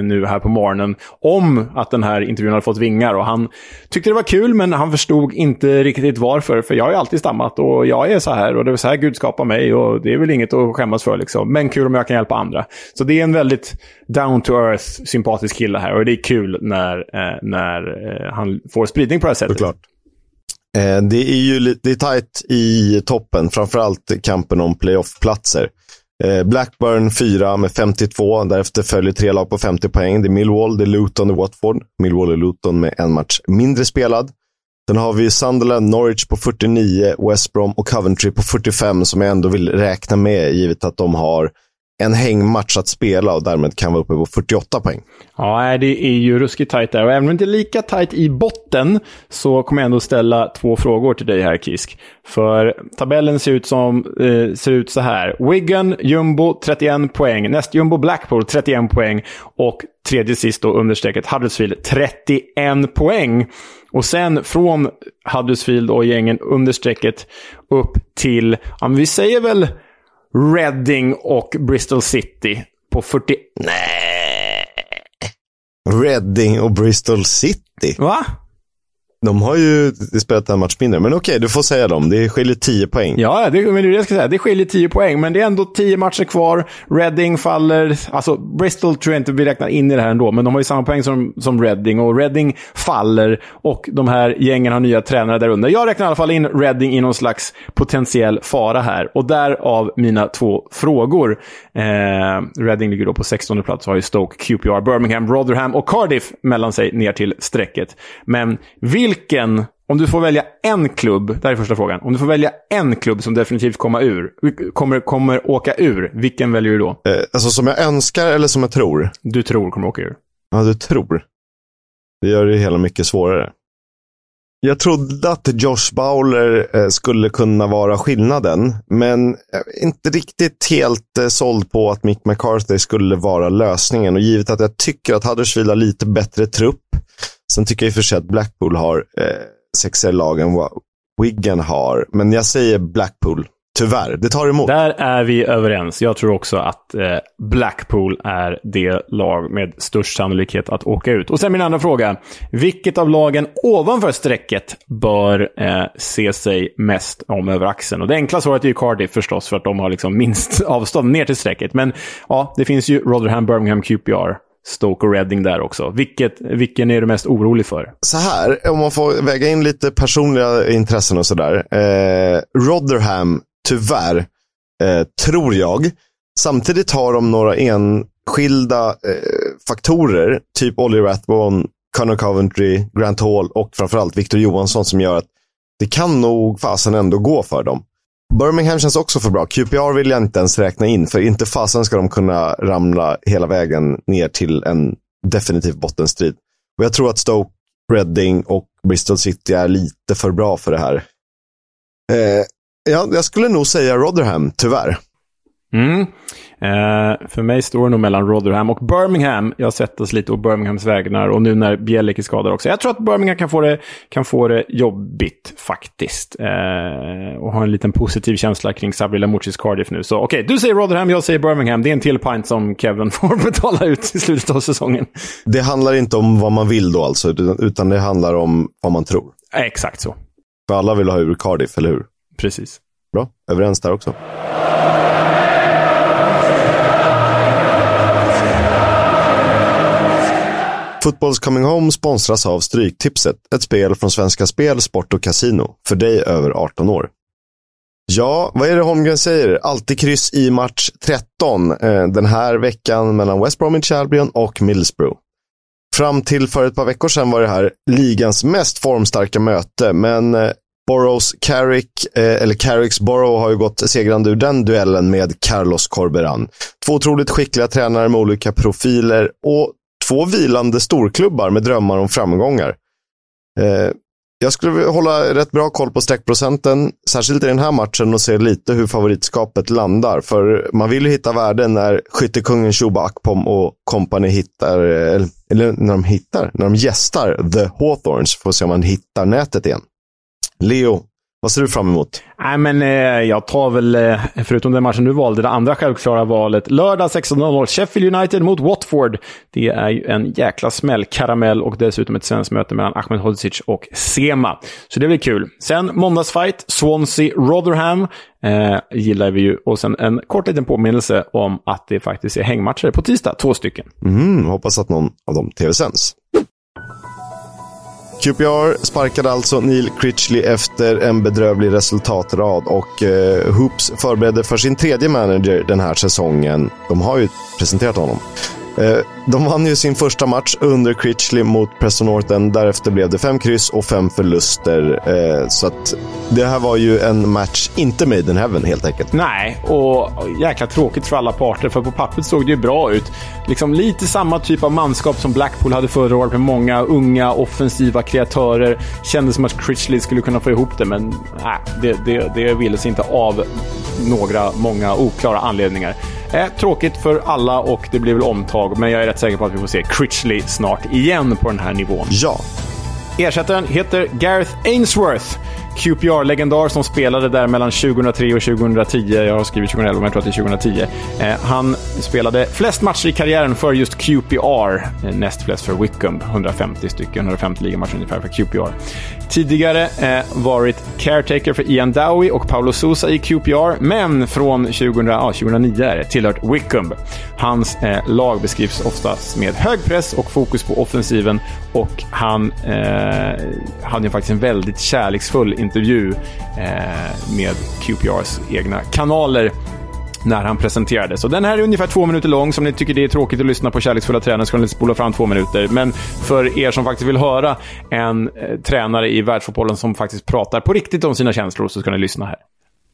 nu här på morgonen om att den här intervjun hade fått vingar, och han tyckte det var kul, men han förstod inte riktigt varför, för jag har ju alltid stammat och jag är så här, och det är så här Gud skapar mig, och det är väl inget att skämmas för liksom, men kul om jag kan hjälpa andra. Så det är en väldigt down to earth sympatisk kille här, och det är kul när han får spridning på det här sättet. Såklart. Det är ju lite tajt i toppen, framförallt kampen om playoff-platser. Blackburn 4 med 52, därefter följer 3 lag på 50 poäng. Det är Millwall, det är Luton och Watford. Millwall och Luton med en match mindre spelad. Sen har vi Sunderland, Norwich på 49, West Brom och Coventry på 45, som jag ändå vill räkna med givet att de har en hängmatch att spela och därmed kan vara uppe på 48 poäng. Ja, det är ju ruskigt tajt där. Och även om det inte är lika tajt i botten så kommer jag ändå ställa två frågor till dig här, Kiisk. För tabellen ser ut så här. Wigan, jumbo, 31 poäng. Näst jumbo, Blackpool, 31 poäng. Och tredje sist då, understrecket, Huddersfield, 31 poäng. Och sen från Huddersfield och gängen understrecket upp till, ja, vi säger väl Reading och Bristol City på 40... Nej. Reading och Bristol City? Va? De har ju spelat en match mindre. Men okej, du får säga dem. Det skiljer 10 poäng. Ja, men det är det jag ska säga. Det skiljer 10 poäng. Men det är ändå 10 matcher kvar. Reading faller... Alltså, Bristol tror jag inte vi räknar in i det här ändå. Men de har ju samma poäng som Reading. Och Reading faller. Och de här gängen har nya tränare där under. Jag räknar i alla fall in Reading i någon slags potentiell fara här. Och därav mina två frågor. Reading ligger då på 16:e plats. Har ju Stoke, QPR, Birmingham, Rotherham och Cardiff mellan sig ner till strecket. Men vilken, om du får välja en klubb, där är första frågan, om du får välja en klubb som definitivt kommer åka ur, vilken väljer du då? Alltså som jag önskar eller som jag tror? Du tror kommer åka ur. Ja, du tror. Det gör det hela mycket svårare. Jag trodde att Josh Bowler skulle kunna vara skillnaden, men inte riktigt helt såld på att Mick McCarthy skulle vara lösningen. Och givet att jag tycker att Huddersfield har lite bättre trupp. Sen tycker jag i och för sig att Blackpool har sexare lag än vad Wigan har. Men jag säger Blackpool. Tyvärr, det tar emot. Där är vi överens. Jag tror också att Blackpool är det lag med störst sannolikhet att åka ut. Och sen min andra fråga. Vilket av lagen ovanför strecket bör se sig mest om över axeln? Och det enkla svaret är ju Cardiff förstås, för att de har liksom minst avstånd ner till strecket. Men ja, det finns ju Rotherham, Birmingham, QPR, Stoke och Reading där också. Vilken är du mest orolig för? Så här, om man får väga in lite personliga intressen och sådär. Rotherham, tyvärr, tror jag. Samtidigt har de några enskilda faktorer, typ Ollie Rathbone, Conor Coventry, Grant Hall och framförallt Victor Johansson, som gör att det kan nog fasen ändå gå för dem. Birmingham känns också för bra. QPR vill jag inte ens räkna in, för inte fasen ska de kunna ramla hela vägen ner till en definitiv bottenstrid. Och jag tror att Stoke, Reading och Bristol City är lite för bra för det här. Jag skulle nog säga Rotherham, tyvärr. För mig står det nog mellan Rotherham och Birmingham. Jag sätter oss lite på Birminghams vägnar, och nu när Bielik är skadad också. Jag tror att Birmingham kan få det jobbigt faktiskt, och har en liten positiv känsla kring Sabri Lamouchis Cardiff nu. Så okej, du säger Rotherham, jag säger Birmingham. Det är en till pint som Kevin får betala ut i slutet av säsongen. Det handlar inte om vad man vill då alltså, utan det handlar om vad man tror. Exakt så. För alla vill ha ur Cardiff, eller hur? Precis. Bra, överens där också. Footballs Coming Home sponsras av Stryktipset, ett spel från Svenska Spel, Sport och Casino, för dig över 18 år. Ja, vad är det Holmgren säger? Alltid kryss i match 13 den här veckan mellan West Brom i Albion och Middlesbrough. Fram till för ett par veckor sedan var det här ligans mest formstarka möte, men Carricks Borough har ju gått segrande ur den duellen med Carlos Corberán. Två otroligt skickliga tränare med olika profiler och två vilande storklubbar med drömmar om framgångar. Jag skulle hålla rätt bra koll på streckprocenten, särskilt i den här matchen, och se lite hur favoritskapet landar. För man vill ju hitta värden när skyttekungen Shuba Akpom och kompani hittar, eller när de gästar The Hawthorns, får se om man hittar nätet igen. Leo, vad ser du fram emot? Nej, men jag tar väl, förutom den matchen du valde, det andra självklara valet. Lördag 16:00, Sheffield United mot Watford. Det är ju en jäkla smäll, karamell, och dessutom ett svenskt möte mellan Ahmed Hodzic och Sema. Så det blir kul. Sen måndagsfight, Swansea, Rotherham. Gillar vi ju. Och sen en kort liten påminnelse om att det faktiskt är hängmatcher på tisdag, 2 stycken. Hoppas att någon av dem tv-sänds. QPR sparkade alltså Neil Critchley efter en bedrövlig resultatrad, och Hoops förberedde för sin tredje manager den här säsongen. De har ju presenterat honom. De vann ju sin första match under Critchley mot Preston North End. Därefter blev det 5 kryss och 5 förluster. Så att det här var ju en match inte made in heaven helt enkelt. Nej, och jäkla tråkigt för alla parter, för på pappret såg det ju bra ut. Liksom lite samma typ av manskap som Blackpool hade förra året med många unga offensiva kreatörer. Kändes som att Critchley skulle kunna få ihop det, men det ville sig inte av några många oklara anledningar. Tråkigt för alla och det blir väl omtag, men jag är rätt säker på att vi får se Critchley snart igen på den här nivån. Ja. Ersättaren heter Gareth Ainsworth, QPR-legendar som spelade där mellan 2003 och 2010. Jag har skrivit 2011, men jag tror att det är 2010. Han spelade flest matcher i karriären för just QPR, näst flest för Wycombe, 150 ligamatcher ungefär för QPR. Tidigare varit caretaker för Ian Dowie och Paulo Sousa i QPR, men från 2009 tillhört Wycombe. Hans lag beskrivs oftast med hög press och fokus på offensiven, och han hade ju faktiskt en väldigt kärleksfull intervju med QPRs egna kanaler när han presenterades. Så den här är ungefär 2 minuter lång. Som ni tycker det är tråkigt att lyssna på kärleksfulla tränare ska ni spola fram 2 minuter. Men för er som faktiskt vill höra en tränare i världsfotbollen som faktiskt pratar på riktigt om sina känslor, så ska ni lyssna här.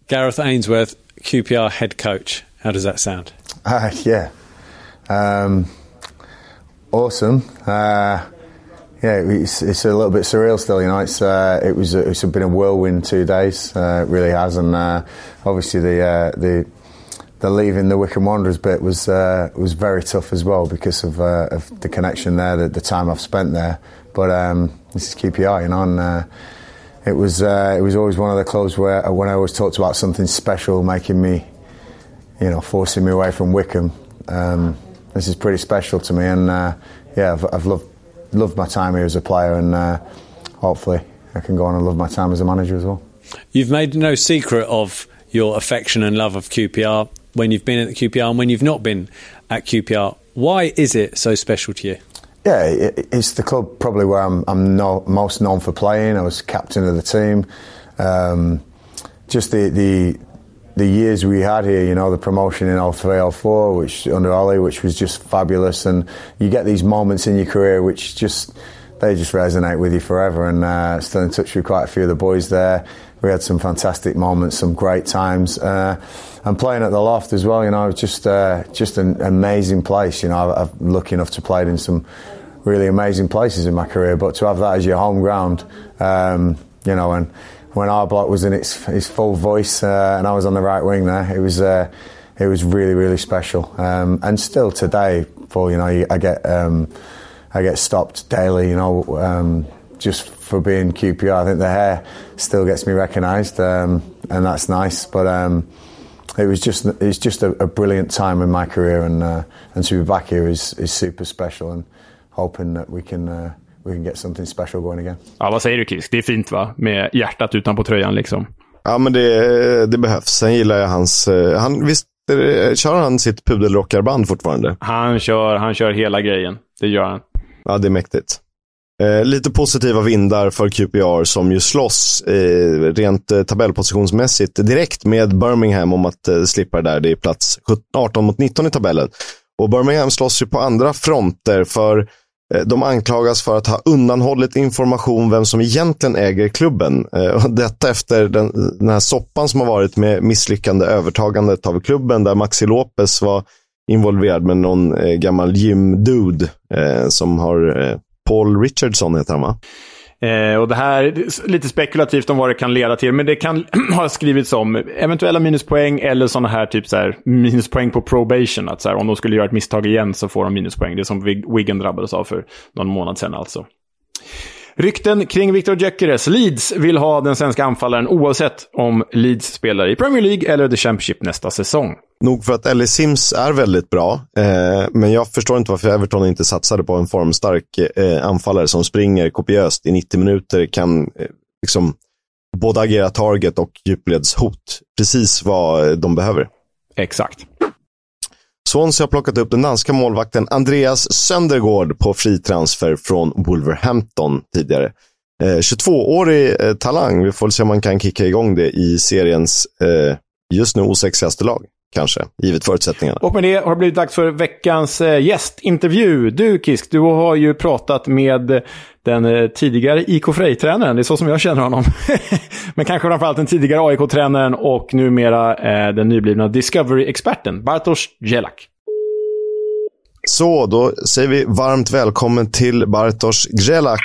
Gareth Ainsworth, QPR head coach. How does that sound? Yeah. Awesome. Yeah, it's a little bit surreal still, you know. It's been a whirlwind 2 days, it really has, and obviously the leaving the Wycombe Wanderers bit was very tough as well because of the connection there, the time I've spent there. But this is QPR, you know, and it was always one of the clubs where when I always talked about something special making me, you know, forcing me away from Wycombe. This is pretty special to me, and yeah, I've loved my time here as a player, and hopefully I can go on and love my time as a manager as well. You've made no secret of your affection and love of QPR when you've been at QPR and when you've not been at QPR. Why is it so special to you? Yeah, it's the club probably where I'm most known for playing. I was captain of the team. Just the years we had here, you know, the promotion in 03, 04, which under Ollie, which was just fabulous, and you get these moments in your career which just resonate with you forever. And still in touch with quite a few of the boys there. We had some fantastic moments, some great times, and playing at the Loft as well. You know, it was just an amazing place. You know, I'm lucky enough to play in some really amazing places in my career, but to have that as your home ground, you know, and when our block was in its full voice, and I was on the right wing there, it was really, really special. And still today, Paul, you know, I get stopped daily, you know, just for being QPR. I think the hair still gets me recognised, and that's nice. But it's just a brilliant time in my career, and to be back here is super special. And hoping that we can get something special going again. Ja, vad säger du, Kiisk? Det är fint, va? Med hjärtat utanpå tröjan liksom. Ja, men det behövs. Sen gillar jag hans... kör han sitt pudelrockarband fortfarande? Han kör hela grejen. Det gör han. Ja, det är mäktigt. Lite positiva vindar för QPR som ju slåss rent tabellpositionsmässigt direkt med Birmingham om att slippa där. Det är plats 18 mot 19 i tabellen. Och Birmingham slåss ju på andra fronter, för de anklagas för att ha undanhållit information vem som egentligen äger klubben. Detta efter den här soppan som har varit med misslyckande övertagandet av klubben, där Maxi Lopez var involverad med någon gammal gymdude som har... Paul Richardson heter han, va? Och det här är lite spekulativt om vad det kan leda till, men det kan ha skrivits om eventuella minuspoäng eller såna här typ så här minuspoäng på probation, att så här, om de skulle göra ett misstag igen så får de minuspoäng. Det är som Wigan drabbades av för någon månad sedan alltså. Rykten kring Victor Gyökeres. Leeds vill ha den svenska anfallaren oavsett om Leeds spelar i Premier League eller The Championship nästa säsong. Nog för att Ellie Sims är väldigt bra, men jag förstår inte varför Everton inte satsade på en formstark anfallare som springer kopiöst i 90 minuter, kan liksom både agera target och djupledshot. Precis vad de behöver. Exakt. Swansea har plockat upp den danska målvakten Andreas Søndergaard på fri transfer från Wolverhampton tidigare. 22-årig talang, vi får se om man kan kicka igång det i seriens just nu osexigaste lag. kanske, givet förutsättningarna. Och med det har det blivit dags för veckans gästintervju. Du, Kiisk, du har ju pratat med den tidigare IK Frej-tränaren, det är så som jag känner honom. Men kanske framförallt den tidigare AIK-tränaren och numera den nyblivna Discovery-experten, Bartosz Gjelak. Så, då säger vi varmt välkommen till Bartosz Gjelak.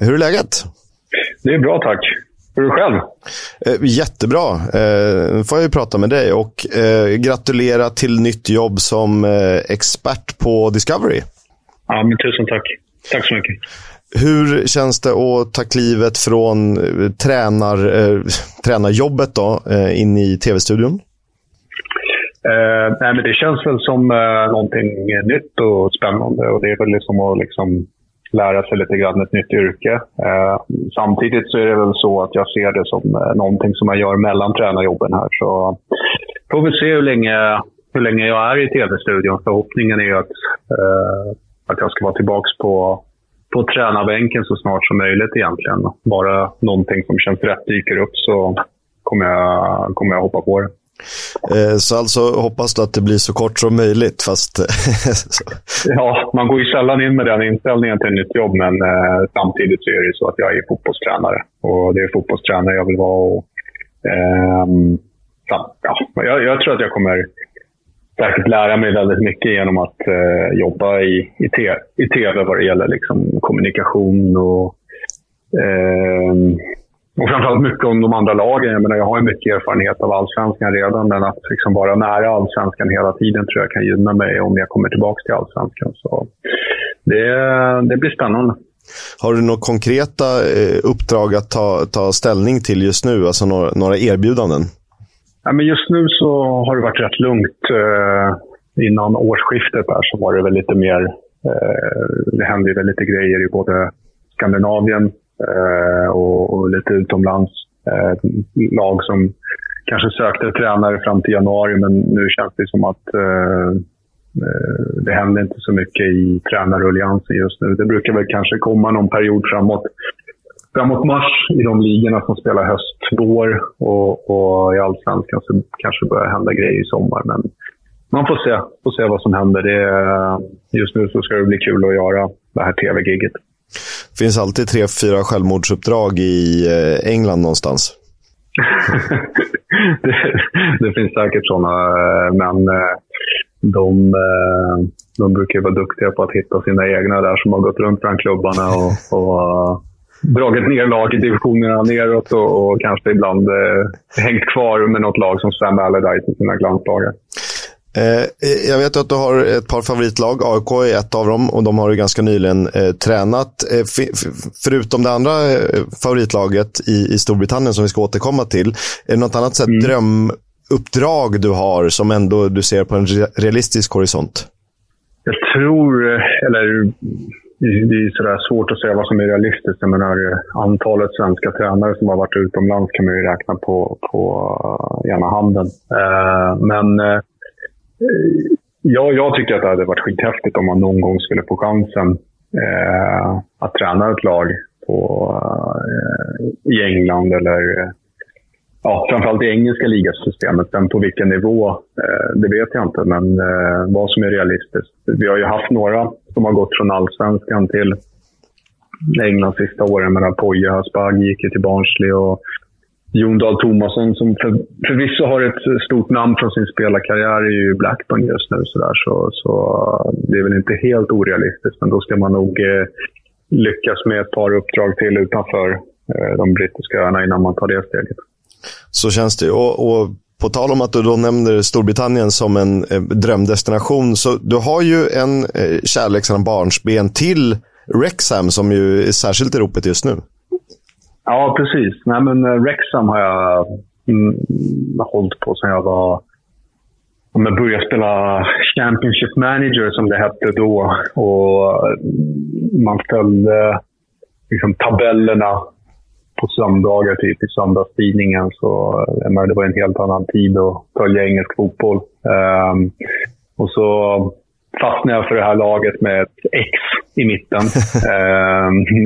Hur är läget? Det är bra, tack. Hur är du själv? Jättebra. Får jag ju prata med dig och gratulera till nytt jobb som expert på Discovery. Ja, men tusen tack. Tack så mycket. Hur känns det att ta klivet från tränarjobbet då, in i tv-studion? Nej, men det känns väl som någonting nytt och spännande, och det är väl liksom att liksom lära sig lite grann ett nytt yrke. Samtidigt så är det väl så att jag ser det som någonting som jag gör mellan tränarjobben här. Så får vi se hur länge jag är i tv-studion. Förhoppningen är att jag ska vara tillbaka på tränarbänken så snart som möjligt egentligen. Bara någonting som känns rätt dyker upp så kommer jag hoppa på det. Så alltså hoppas du att det blir så kort som möjligt, fast ja, man går ju sällan in med den inställningen till ett nytt jobb, men samtidigt så är det så att jag är fotbollstränare, och det är fotbollstränare jag vill vara, och jag tror att jag kommer säkert lära mig väldigt mycket genom att jobba i tv vad det gäller liksom kommunikation och framförallt mycket om de andra lagen. Jag menar, jag har ju mycket erfarenhet av allsvenskan redan, men att liksom vara nära allsvenskan hela tiden tror jag kan gynna mig om jag kommer tillbaka till allsvenskan. Så det blir spännande. Har du några konkreta uppdrag att ta ställning till just nu? Alltså några erbjudanden? Ja, men just nu så har det varit rätt lugnt. Innan årsskiftet där så var det väl lite mer... det hände väl lite grejer i både Skandinavien och lite utomlands, lag som kanske sökte tränare fram till januari, men nu känns det som att det händer inte så mycket i tränarruljansen just nu. Det brukar väl kanske komma någon period framåt mars i de ligorna som spelar höst, vår, och i allsvenskan så kanske börjar hända grejer i sommar, men man får se vad som händer. Just nu så ska det bli kul att göra det här tv-gigget. Det finns alltid 3-4 självmordsuppdrag i England någonstans. det finns säkert sådana, men de brukar vara duktiga på att hitta sina egna där som har gått runt bland klubbarna och dragit ner lag i divisionerna neråt och kanske ibland hängt kvar med något lag som Sam Allardyce i sina glanslagar. Jag vet att du har ett par favoritlag, AIK är ett av dem, och de har ju ganska nyligen tränat. Förutom det andra favoritlaget i Storbritannien som vi ska återkomma till, är det något annat drömuppdrag du har som ändå du ser på en realistisk horisont? Jag tror, eller det är sådär svårt att säga vad som är realistiskt. Jag menar, antalet svenska tränare som har varit utomlands kan man ju räkna på ena handen. Men jag tycker att det hade varit skithäftigt om man någon gång skulle få chansen att träna ett lag i England, eller framförallt i engelska ligasystemet. Men på vilken nivå, det vet jag inte, men vad som är realistiskt. Vi har ju haft några som har gått från allsvenskan till England sista åren, medan Poja Hasbag gick till Barnsley, och Jon Dahl Tomasson, som förvisso har ett stort namn från sin spelarkarriär, är ju Blackburn just nu. Så det är väl inte helt orealistiskt, men då ska man nog lyckas med ett par uppdrag till utanför de brittiska öarna innan man tar det steget. Så känns det. Och på tal om att du då nämner Storbritannien som en drömdestination, så du har ju en kärlek sedan barnsben till Wrexham, som ju är särskilt i ropet just nu. Ja, precis. Nej, men Wrexham har jag hållit på sedan jag var... Om jag började spela Championship Manager, som det hette då, och man följde liksom tabellerna på söndagar, typ i söndagstidningen, så det var en helt annan tid att följa engelsk fotboll. Och så fastnade jag för det här laget med ett X i mitten.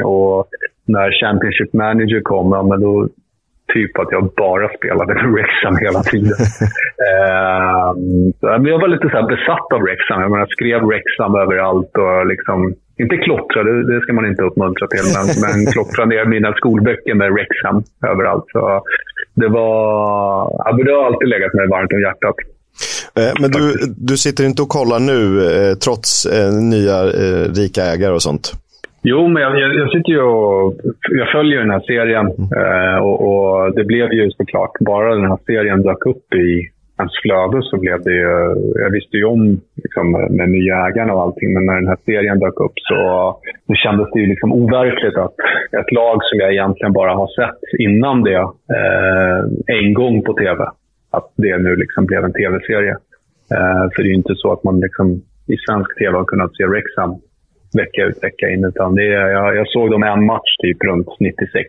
Och när Championship Manager kom, men då typ att jag bara spelade för Wrexham hela tiden. Men jag var lite så här besatt av Wrexham. Jag menar, skrev Wrexham överallt och liksom, inte klottra, det ska man inte uppmuntra till, men klottra ner mina skolböcker med Wrexham överallt. Så det var, det har alltid legat mig varmt om hjärtat. Men du sitter inte och kollar nu trots nya rika ägare och sånt? Jo, men jag sitter ju och jag följer den här serien och det blev ju såklart, bara den här serien dök upp i ens flöde så blev det ju, jag visste ju om liksom, med nya ägarna och allting, men när den här serien dök upp så kändes det ju liksom overkligt att ett lag som jag egentligen bara har sett innan det en gång på tv, att det nu liksom blev en tv-serie. För det är ju inte så att man liksom i svensk tv har kunnat se Wrexham vecka ut, vecka in, utan det är, jag såg dem en match typ runt 96.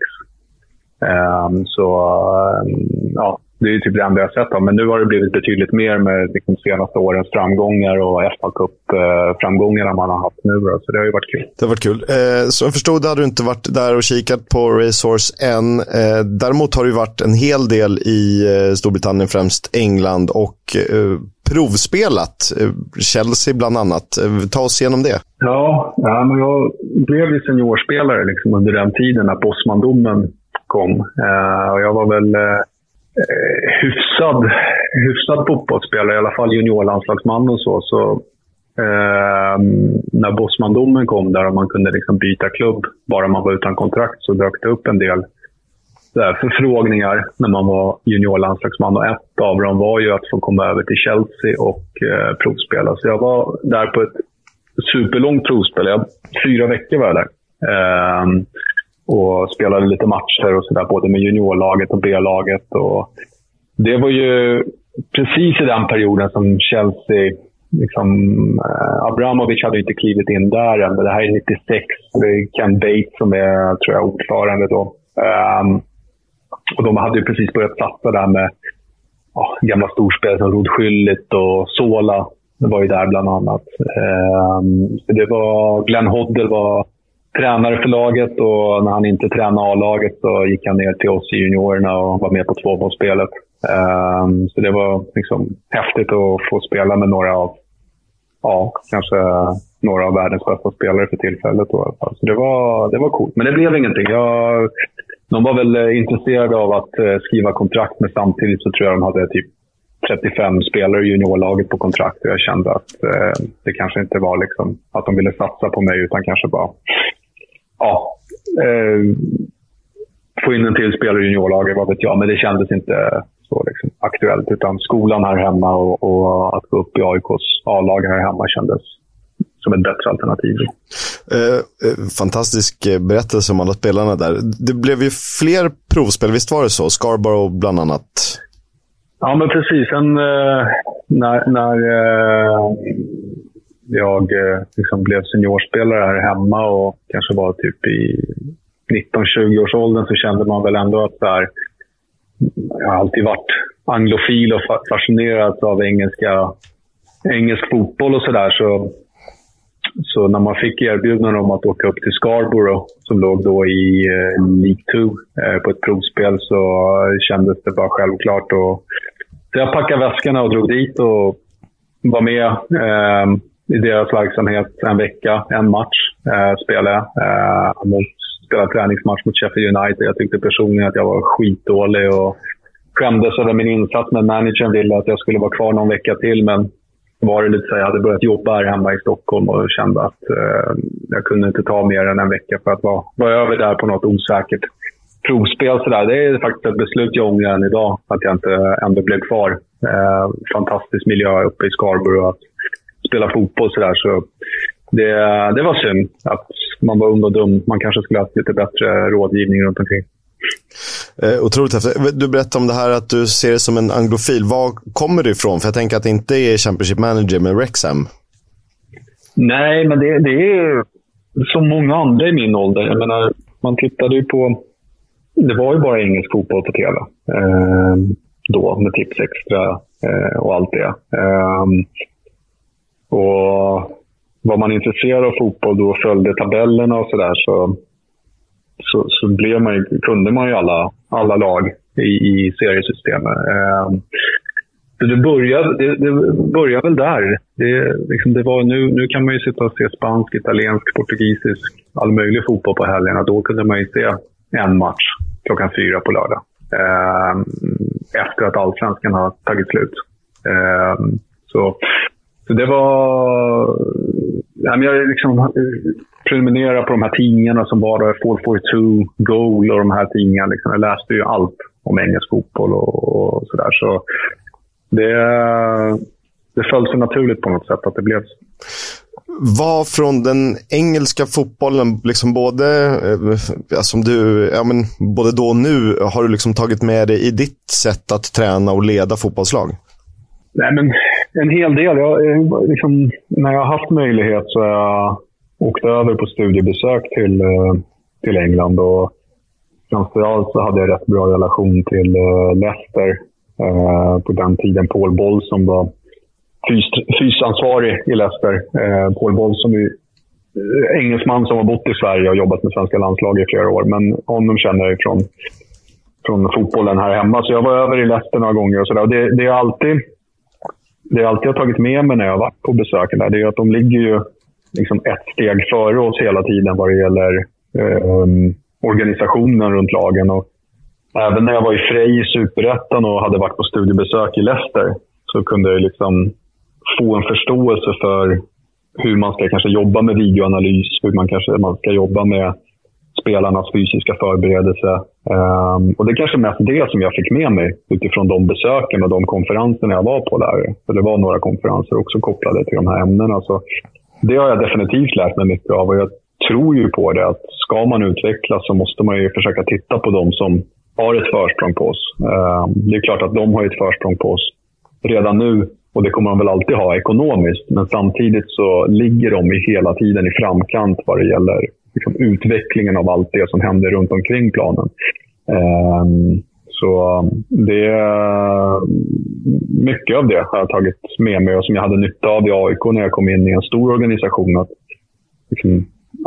Ja, det är ju typ det enda jag sett av. Men nu har det blivit betydligt mer med liksom senaste årens framgångar och FA Cup-framgångarna man har haft nu. Så det har ju varit kul. Det har varit kul. Så jag förstod, hade du inte varit där och kikat på Racehorse än. Däremot har det ju varit en hel del i Storbritannien, främst England, och provspelat Chelsea bland annat. Ta oss igenom det. Ja, men jag blev ju seniorspelare liksom under den tiden när Bosman-domen kom. Och jag var väl hyfsad fotbollsspelare, i alla fall juniorlandslagsman och så när Bosman-domen kom där och man kunde liksom byta klubb bara man var utan kontrakt, så dök det upp en del förfrågningar när man var juniorlandslagsman, och ett av dem var ju att få komma över till Chelsea och provspela. Så jag var där på ett superlångt provspel. 4 veckor var jag där. Och spelade lite matcher och sådär, både med juniorlaget och B-laget. Och det var ju precis i den perioden som Chelsea, liksom, Abramovich hade inte klivit in där än, men det här är 96. Det är Ken Bates som är, tror jag, ordförande då. Och de hade ju precis börjat satsa där med gamla storspel som Rod Schüllit och Sola. Det var ju där bland annat. Det var Glenn Hoddle var tränare för laget, och när han inte tränade A-laget så gick han ner till oss i juniorerna och var med på tvåbollsspelet. Så det var liksom häftigt att få spela med några av kanske några av världens bästa spelare för tillfället då, i alla fall. Så det var coolt. Men det blev ingenting. De var väl intresserade av att skriva kontrakt, men samtidigt så tror jag de hade typ 35 spelare i juniorlaget på kontrakt, och jag kände att det kanske inte var liksom att de ville satsa på mig, utan kanske bara få in en till spelare i juniorlaget, vad vet jag. Men det kändes inte så liksom aktuellt, utan skolan här hemma och att gå upp i AIKs A-lag här hemma kändes som ett bättre alternativ. Fantastisk berättelse om alla spelarna där. Det blev ju fler provspel, visst var det så? Scarborough bland annat. Ja, men precis. Sen när jag liksom blev seniorspelare här hemma och kanske var typ i 19-20 års åldern, så kände man väl ändå att där, jag har alltid varit anglofil och fascinerad av engelsk fotboll och sådär. Så när man fick erbjudanden om att åka upp till Scarborough, som låg då i League 2 på ett provspel, så kändes det bara självklart. Så jag packade väskorna och drog dit och var med i deras verksamhet en vecka, en match spelade jag. Spelade träningsmatch mot Sheffield United. Jag tyckte personligen att jag var skitdålig och skämdes över min insats, men managern ville att jag skulle vara kvar någon vecka till, men var det lite så jag hade börjat jobba här hemma i Stockholm och kände att jag kunde inte ta mer än en vecka för att vara över där på något osäkert provspel. Så där. Det är faktiskt ett beslut jag ångrar än idag, att jag inte ändå blev kvar. Fantastisk miljö uppe i Scarborough att spela fotboll. Så där. Så det var synd att man var ung och dum. Man kanske skulle ha haft lite bättre rådgivning runt omkring. Otroligt häftigt. Du berättade om det här att du ser det som en anglofil. Var kommer du ifrån? För jag tänker att det inte är Championship Manager med Wrexham. Nej, men det är som många andra i min ålder. Jag menar, man tittade ju på, det var ju bara engelsk fotboll på tv då, med Tips Extra och allt det. Och var man intresserad av fotboll då, följde tabellerna och sådär, så kunde man ju alla lag i seriesystemet. Så det började väl där. Nu kan man ju sitta och se spansk, italiensk, portugisisk, all möjlig fotboll på helgerna. Då kunde man ju se en match kl. 4 på lördag. Efter att allsvenskan har tagit slut. Så det var... Jag prenumererade på de här tidningarna som var då, 442, Goal och de här tidningarna. Jag läste ju allt om engelsk fotboll och sådär. Så det föll så naturligt på något sätt att det blev. Vad från den engelska fotbollen, både då och nu, har du tagit med dig i ditt sätt att träna och leda fotbollslag? Nej, men en hel del. När jag har haft möjlighet så jag åkte över på studiebesök till England, och framförallt så hade jag rätt bra relation till Leicester på den tiden. Paul Boll som var fysansvarig i Leicester. Paul Boll som är engelsman som har bott i Sverige och jobbat med svenska landslag i flera år, men honom känner jag från fotbollen här hemma. Så jag var över i Leicester några gånger och sådär. Det är alltid jag har tagit med mig när jag har varit på besöken där, det är att de ligger ju ett steg före oss hela tiden vad det gäller organisationen runt lagen. Och även när jag var i Frej i Superettan och hade varit på studiebesök i Leicester, så kunde jag få en förståelse för hur man ska kanske jobba med videoanalys, hur man ska jobba med spelarnas fysiska förberedelse. Och det är kanske mest det som jag fick med mig utifrån de besöken och de konferenserna jag var på där. För det var några konferenser också kopplade till de här ämnena. Så det har jag definitivt lärt mig mycket av, och jag tror ju på det att ska man utvecklas så måste man ju försöka titta på de som har ett försprång på oss. Det är klart att de har ett försprång på oss redan nu, och det kommer de väl alltid ha ekonomiskt, men samtidigt så ligger de hela tiden i framkant vad det gäller utvecklingen av allt det som händer runt omkring planen. Så det är mycket av det jag har tagit med mig och som jag hade nytta av i AIK när jag kom in i en stor organisation.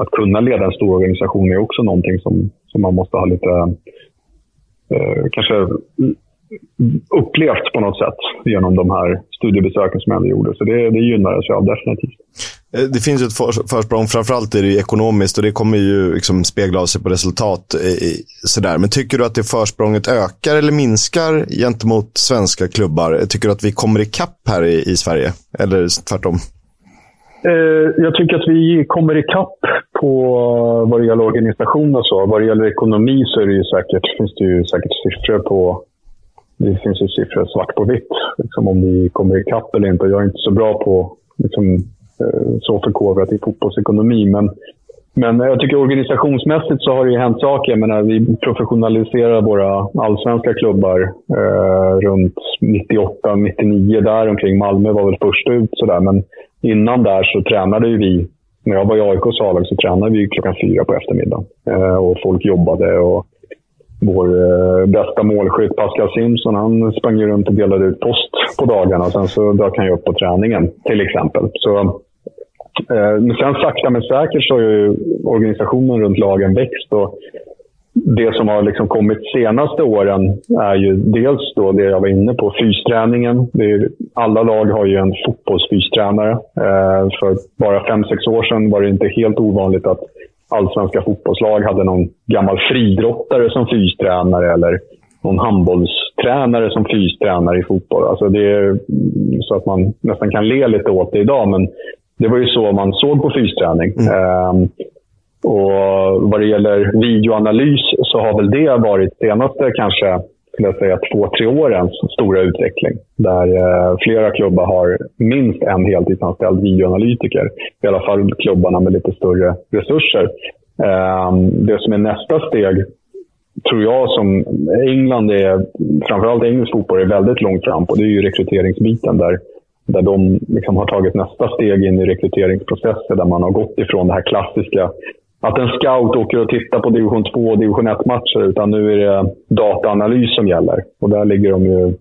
Att kunna leda en stor organisation är också någonting som man måste ha lite kanske upplevt på något sätt genom de här studiebesöken som jag gjorde. Så det gynnades jag av definitivt. Det finns ju ett försprång, framförallt är det ju ekonomiskt, och det kommer ju spegla av sig på resultat sådär. Men tycker du att det försprånget ökar eller minskar gentemot svenska klubbar? Tycker du att vi kommer i kapp här i Sverige? Eller tvärtom? Jag tycker att vi kommer i kapp på vad det gäller organisation och så. Vad det gäller ekonomi så är det ju finns det ju säkert siffror på. Det finns ju siffror svart på vitt om vi kommer i kapp eller inte. Jag är inte så bra på så förkovrat i fotbollsekonomi, men jag tycker organisationsmässigt så har det ju hänt saker. Men när vi professionaliserar våra allsvenska klubbar runt 98-99 där omkring. Malmö var väl först ut sådär, men innan där så tränade ju vi, när jag var i AIKs A-lag så tränade vi kl. 4 på eftermiddagen och folk jobbade, och vår bästa målskytt Pascal Simpson, han sprang runt och delade ut post på dagarna. Sen så dök han ju upp på träningen till exempel. Så men sen sakta men säkert så har ju organisationen runt lagen växt, och det som har kommit senaste åren är ju dels då det jag var inne på, fysträningen. Alla lag har ju en fotbollsfystränare. För bara 5-6 år sedan var det inte helt ovanligt att allsvenska fotbollslag hade någon gammal fridrottare som fystränare eller någon handbollstränare som fystränare i fotboll. Alltså det är så att man nästan kan le lite åt det idag, men det var ju så man såg på fysträning. Och vad det gäller videoanalys så har väl det varit senaste kanske 2-3 årens stora utveckling, där flera klubbar har minst en heltidsanställd videoanalytiker, i alla fall klubbarna med lite större resurser. Det som är nästa steg tror jag, som England är, framförallt engelsk fotboll är väldigt långt fram på, det är ju rekryteringsbiten där de har tagit nästa steg in i rekryteringsprocesser, där man har gått ifrån det här klassiska att en scout åker och tittar på division 2 och division 1-matcher, utan nu är det dataanalys som gäller. Och där ligger de ju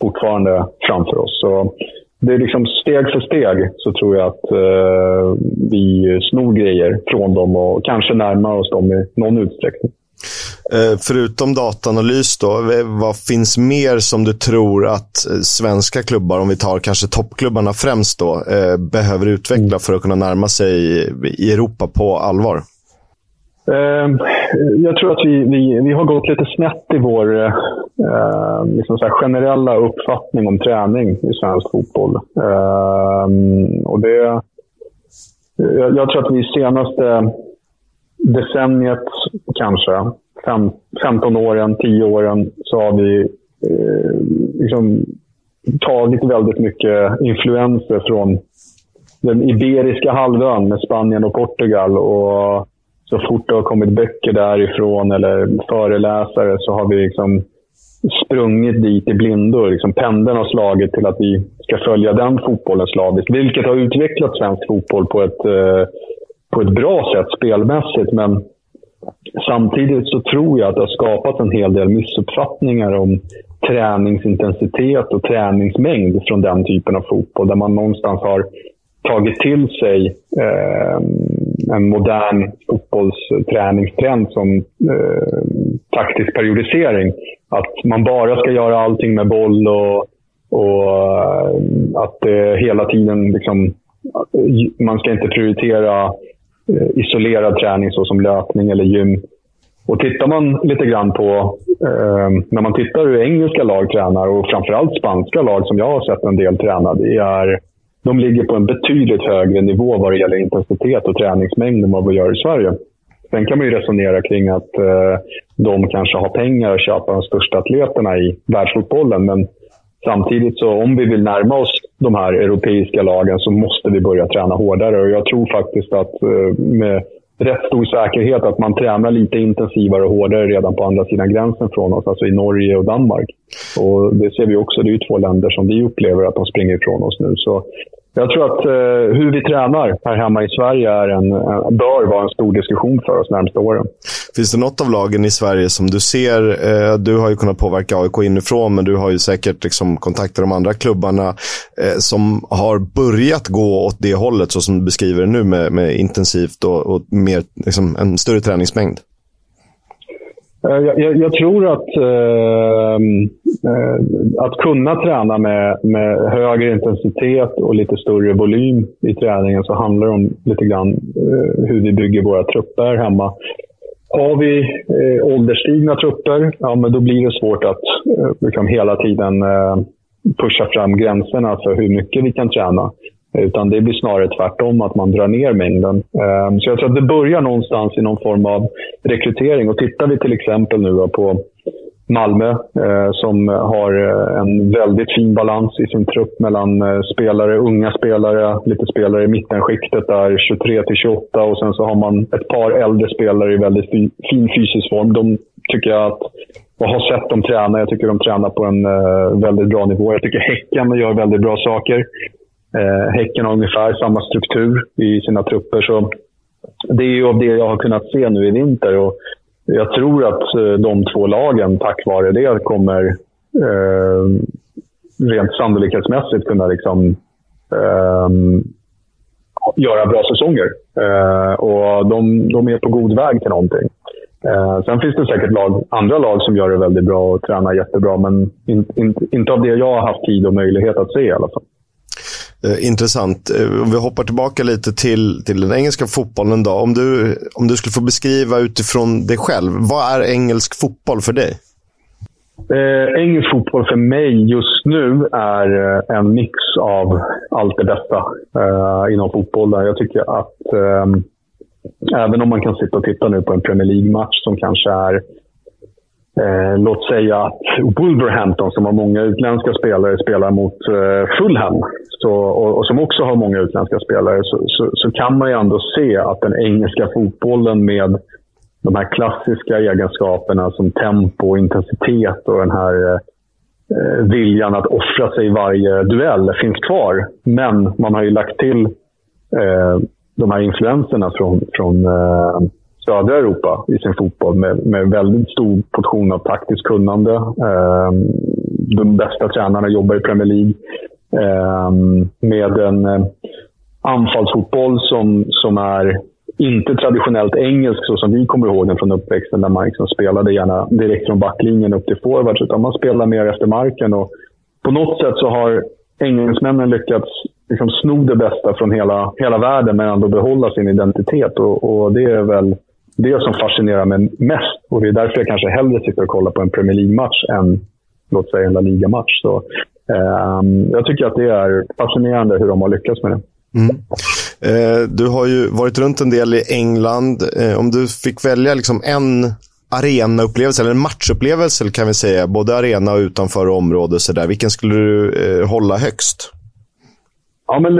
fortfarande framför oss. Så det är steg för steg så tror jag att vi snor grejer från dem och kanske närmar oss dem i någon utsträckning. Förutom dataanalys då, vad finns mer som du tror att svenska klubbar, om vi tar kanske toppklubbarna främst då, behöver utveckla för att kunna närma sig i Europa på allvar? Jag tror att vi har gått lite snett i vår liksom så här generella uppfattning om träning i svensk fotboll. Och det, jag tror att vi senaste decenniet, kanske 15 åren, 10 åren, så har vi liksom tagit väldigt mycket influenser från den iberiska halvön med Spanien och Portugal, och så fort det har kommit böcker därifrån eller föreläsare så har vi liksom sprungit dit i blindor. Liksom pendeln har slagit till att vi ska följa den fotbollen slaviskt, vilket har utvecklat svensk fotboll på ett bra sätt spelmässigt, men samtidigt så tror jag att det har skapat en hel del missuppfattningar om träningsintensitet och träningsmängd från den typen av fotboll, där man någonstans har tagit till sig en modern fotbollsträningstrend som taktisk periodisering. Att man bara ska göra allting med boll och att det hela tiden liksom, man ska inte prioritera isolerad träning så som löpning eller gym. Och tittar man lite grann på när man tittar hur engelska lag tränar och framförallt spanska lag som jag har sett en del träna, de ligger på en betydligt högre nivå vad det gäller intensitet och träningsmängd än vad vi gör i Sverige. Sen kan man ju resonera kring att de kanske har pengar att köpa de största atleterna i världsfotbollen, men samtidigt så om vi vill närma oss de här europeiska lagen så måste vi börja träna hårdare, och jag tror faktiskt att med rätt stor säkerhet att man tränar lite intensivare och hårdare redan på andra sidan gränsen från oss, alltså i Norge och Danmark. Och det ser vi också, det är ju två länder som vi upplever att de springer ifrån oss nu. Så jag tror att hur vi tränar här hemma i Sverige är bör vara en stor diskussion för oss närmaste åren. Finns det något av lagen i Sverige som du ser, du har ju kunnat påverka AIK inifrån, men du har ju säkert liksom kontakter de andra klubbarna som har börjat gå åt det hållet så som du beskriver det nu med intensivt och mer, liksom, en större träningsmängd? Jag tror att kunna träna med högre intensitet och lite större volym i träningen, så handlar det om lite grann hur vi bygger våra trupper hemma. Har vi ålderstigna trupper, ja, men då blir det svårt att vi kan hela tiden pusha fram gränserna för hur mycket vi kan träna. Utan det blir snarare tvärtom, att man drar ner mängden. Så jag tror att det börjar någonstans i någon form av rekrytering. Och tittar vi till exempel nu på Malmö som har en väldigt fin balans i sin trupp mellan spelare, unga spelare, lite spelare i mittenskiktet där 23-28, och sen så har man ett par äldre spelare i väldigt fin fysisk form. De tycker jag att, och har sett dem träna, jag tycker de tränar på en väldigt bra nivå. Jag tycker Häcken gör väldigt bra saker. Häcken har ungefär samma struktur i sina trupper, så det är ju av det jag har kunnat se nu i vinter, och jag tror att de två lagen tack vare det kommer rent sannolikhetsmässigt kunna liksom, göra bra säsonger, och de är på god väg till någonting. Sen finns det säkert andra lag som gör det väldigt bra och tränar jättebra, men inte av det jag har haft tid och möjlighet att se i alla fall. Intressant. Vi hoppar tillbaka lite till den engelska fotbollen då. Om du skulle få beskriva utifrån dig själv, vad är engelsk fotboll för dig? Engelsk fotboll för mig just nu är en mix av allt det bästa inom fotbollen. Jag tycker att även om man kan sitta och titta nu på en Premier League-match som kanske är låt säga att Wolverhampton, som har många utländska spelare, spelar mot Fulham, och som också har många utländska spelare, så kan man ju ändå se att den engelska fotbollen med de här klassiska egenskaperna som tempo och intensitet och den här viljan att offra sig i varje duell finns kvar. Men man har ju lagt till de här influenserna från södra Europa i sin fotboll med väldigt stor portion av taktiskt kunnande. De bästa tränarna jobbar i Premier League med en anfallsfotboll som är inte traditionellt engelsk så som vi kommer ihåg den från uppväxten, där man liksom spelade gärna direkt från backlinjen upp till forwards, utan man spelar mer efter marken. Och på något sätt så har engelsmännen lyckats liksom sno det bästa från hela världen men ändå behålla sin identitet, och det är väl det som fascinerar mig mest, och det är därför jag kanske hellre sitter och kollar på en Premier League-match än låt säga en La Liga-match. Så jag tycker att det är fascinerande hur de har lyckats med det. Mm. Du har ju varit runt en del i England. Om du fick välja liksom en arenaupplevelse eller en matchupplevelse, kan vi säga, både arena och utanför område och så där, vilken skulle du hålla högst? Ja, men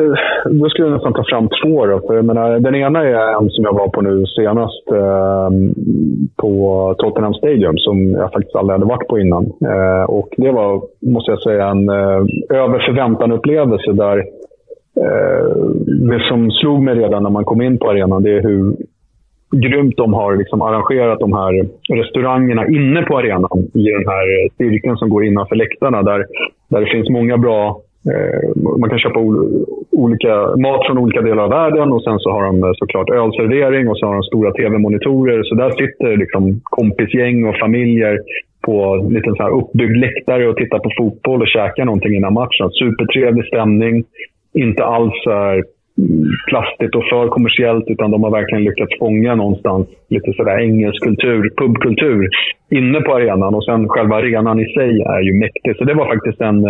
då skulle jag nästan ta fram två då. För jag menar, den ena är en som jag var på nu senast på Tottenham Stadium, som jag faktiskt aldrig hade varit på innan. Och det var, måste jag säga, en överförväntan-upplevelse där. Det som slog mig redan när man kom in på arenan, det är hur grymt de har liksom arrangerat de här restaurangerna inne på arenan i den här cirkeln som går innanför läktarna, där det finns många bra... Man kan köpa olika mat från olika delar av världen, och sen så har de såklart ölservering, och så har de stora tv-monitorer, så där sitter liksom kompisgäng och familjer på en liten så här uppbyggd läktare och tittar på fotboll och käkar någonting innan matchen. Supertrevlig stämning, inte alls plastigt och för kommersiellt, utan de har verkligen lyckats fånga någonstans lite sådär engelsk kultur, pubkultur inne på arenan, och sen själva arenan i sig är ju mäktig. Så det var faktiskt en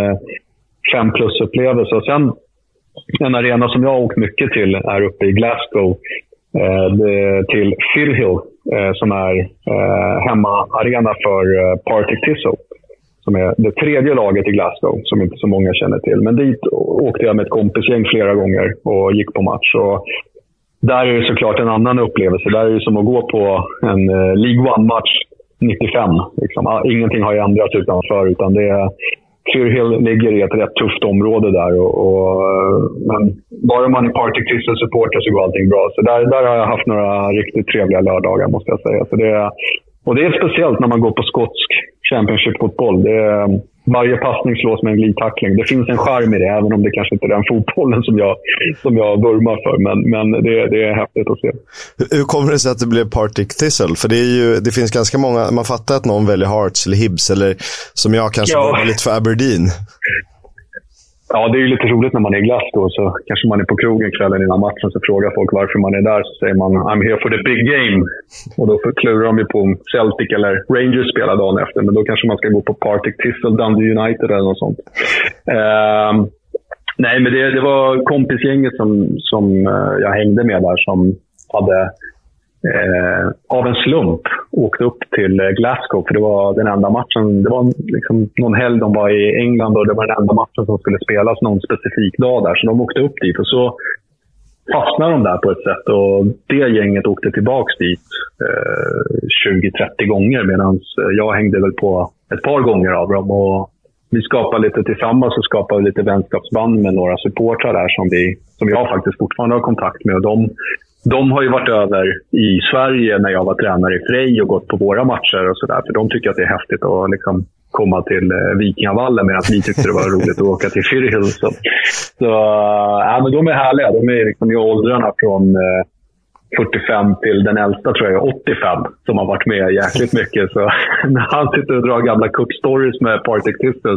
5+-upplevelse. Och sen en arena som jag har åkt mycket till är uppe i Glasgow, till Firhill, som är hemmaarena för Partick Thistle, som är det tredje laget i Glasgow, som inte så många känner till. Men dit åkte jag med ett kompisgäng flera gånger och gick på match. Och där är det såklart en annan upplevelse. Där är det som att gå på en League One-match 95. Liksom. Ingenting har ju ändrats utanför, utan det är... Firhill ligger i ett rätt tufft område där, men bara man är Partick Thistle supporter så går allting bra. Så där har jag haft några riktigt trevliga lördagar, måste jag säga. Så det är speciellt när man går på skotsk Championship-fotboll. Varje passning slås med en glidtackling. Det finns en charm i det, även om det kanske inte är den fotbollen som jag vurmar för. Men det är häftigt att se. Hur kommer det sig att det blev Partick Thistle? För det finns ganska många... Man fattar att någon väljer Hearts eller Hibs, eller som jag kanske var lite för Aberdeen. Ja, det är ju lite roligt när man är glass då. Så kanske man är på krogen kvällen innan matchen, så frågar folk varför man är där. Så säger man, I'm here for the big game. Och då klurar de ju på om Celtic eller Rangers spelar dagen efter. Men då kanske man ska gå på Partick Thistle, Dundee United eller något sånt. Nej, men det var kompisgänget som jag hängde med där, som hade... av en slump åkte upp till Glasgow, för det var den enda matchen. Det var liksom någon helg de var i England, och det var den enda matchen som skulle spelas någon specifik dag där, så de åkte upp dit, och så fastnade de där på ett sätt, och det gänget åkte tillbaks dit 20-30 gånger, medan jag hängde väl på ett par gånger av dem, och vi skapade lite tillsammans och skapade lite vänskapsband med några supportrar där som jag faktiskt fortfarande har kontakt med, och de har ju varit över i Sverige när jag var tränare i Frej och gått på våra matcher och sådär. För de tycker att det är häftigt att liksom komma till Vikingavallen, medan vi tyckte det var roligt att åka till Firhill. Så men de är härliga. De är liksom i åldrarna från 45 till den äldsta, tror jag, 85, som har varit med jäkligt mycket. Så när han sitter och drar gamla cup-stories med Partick Thistle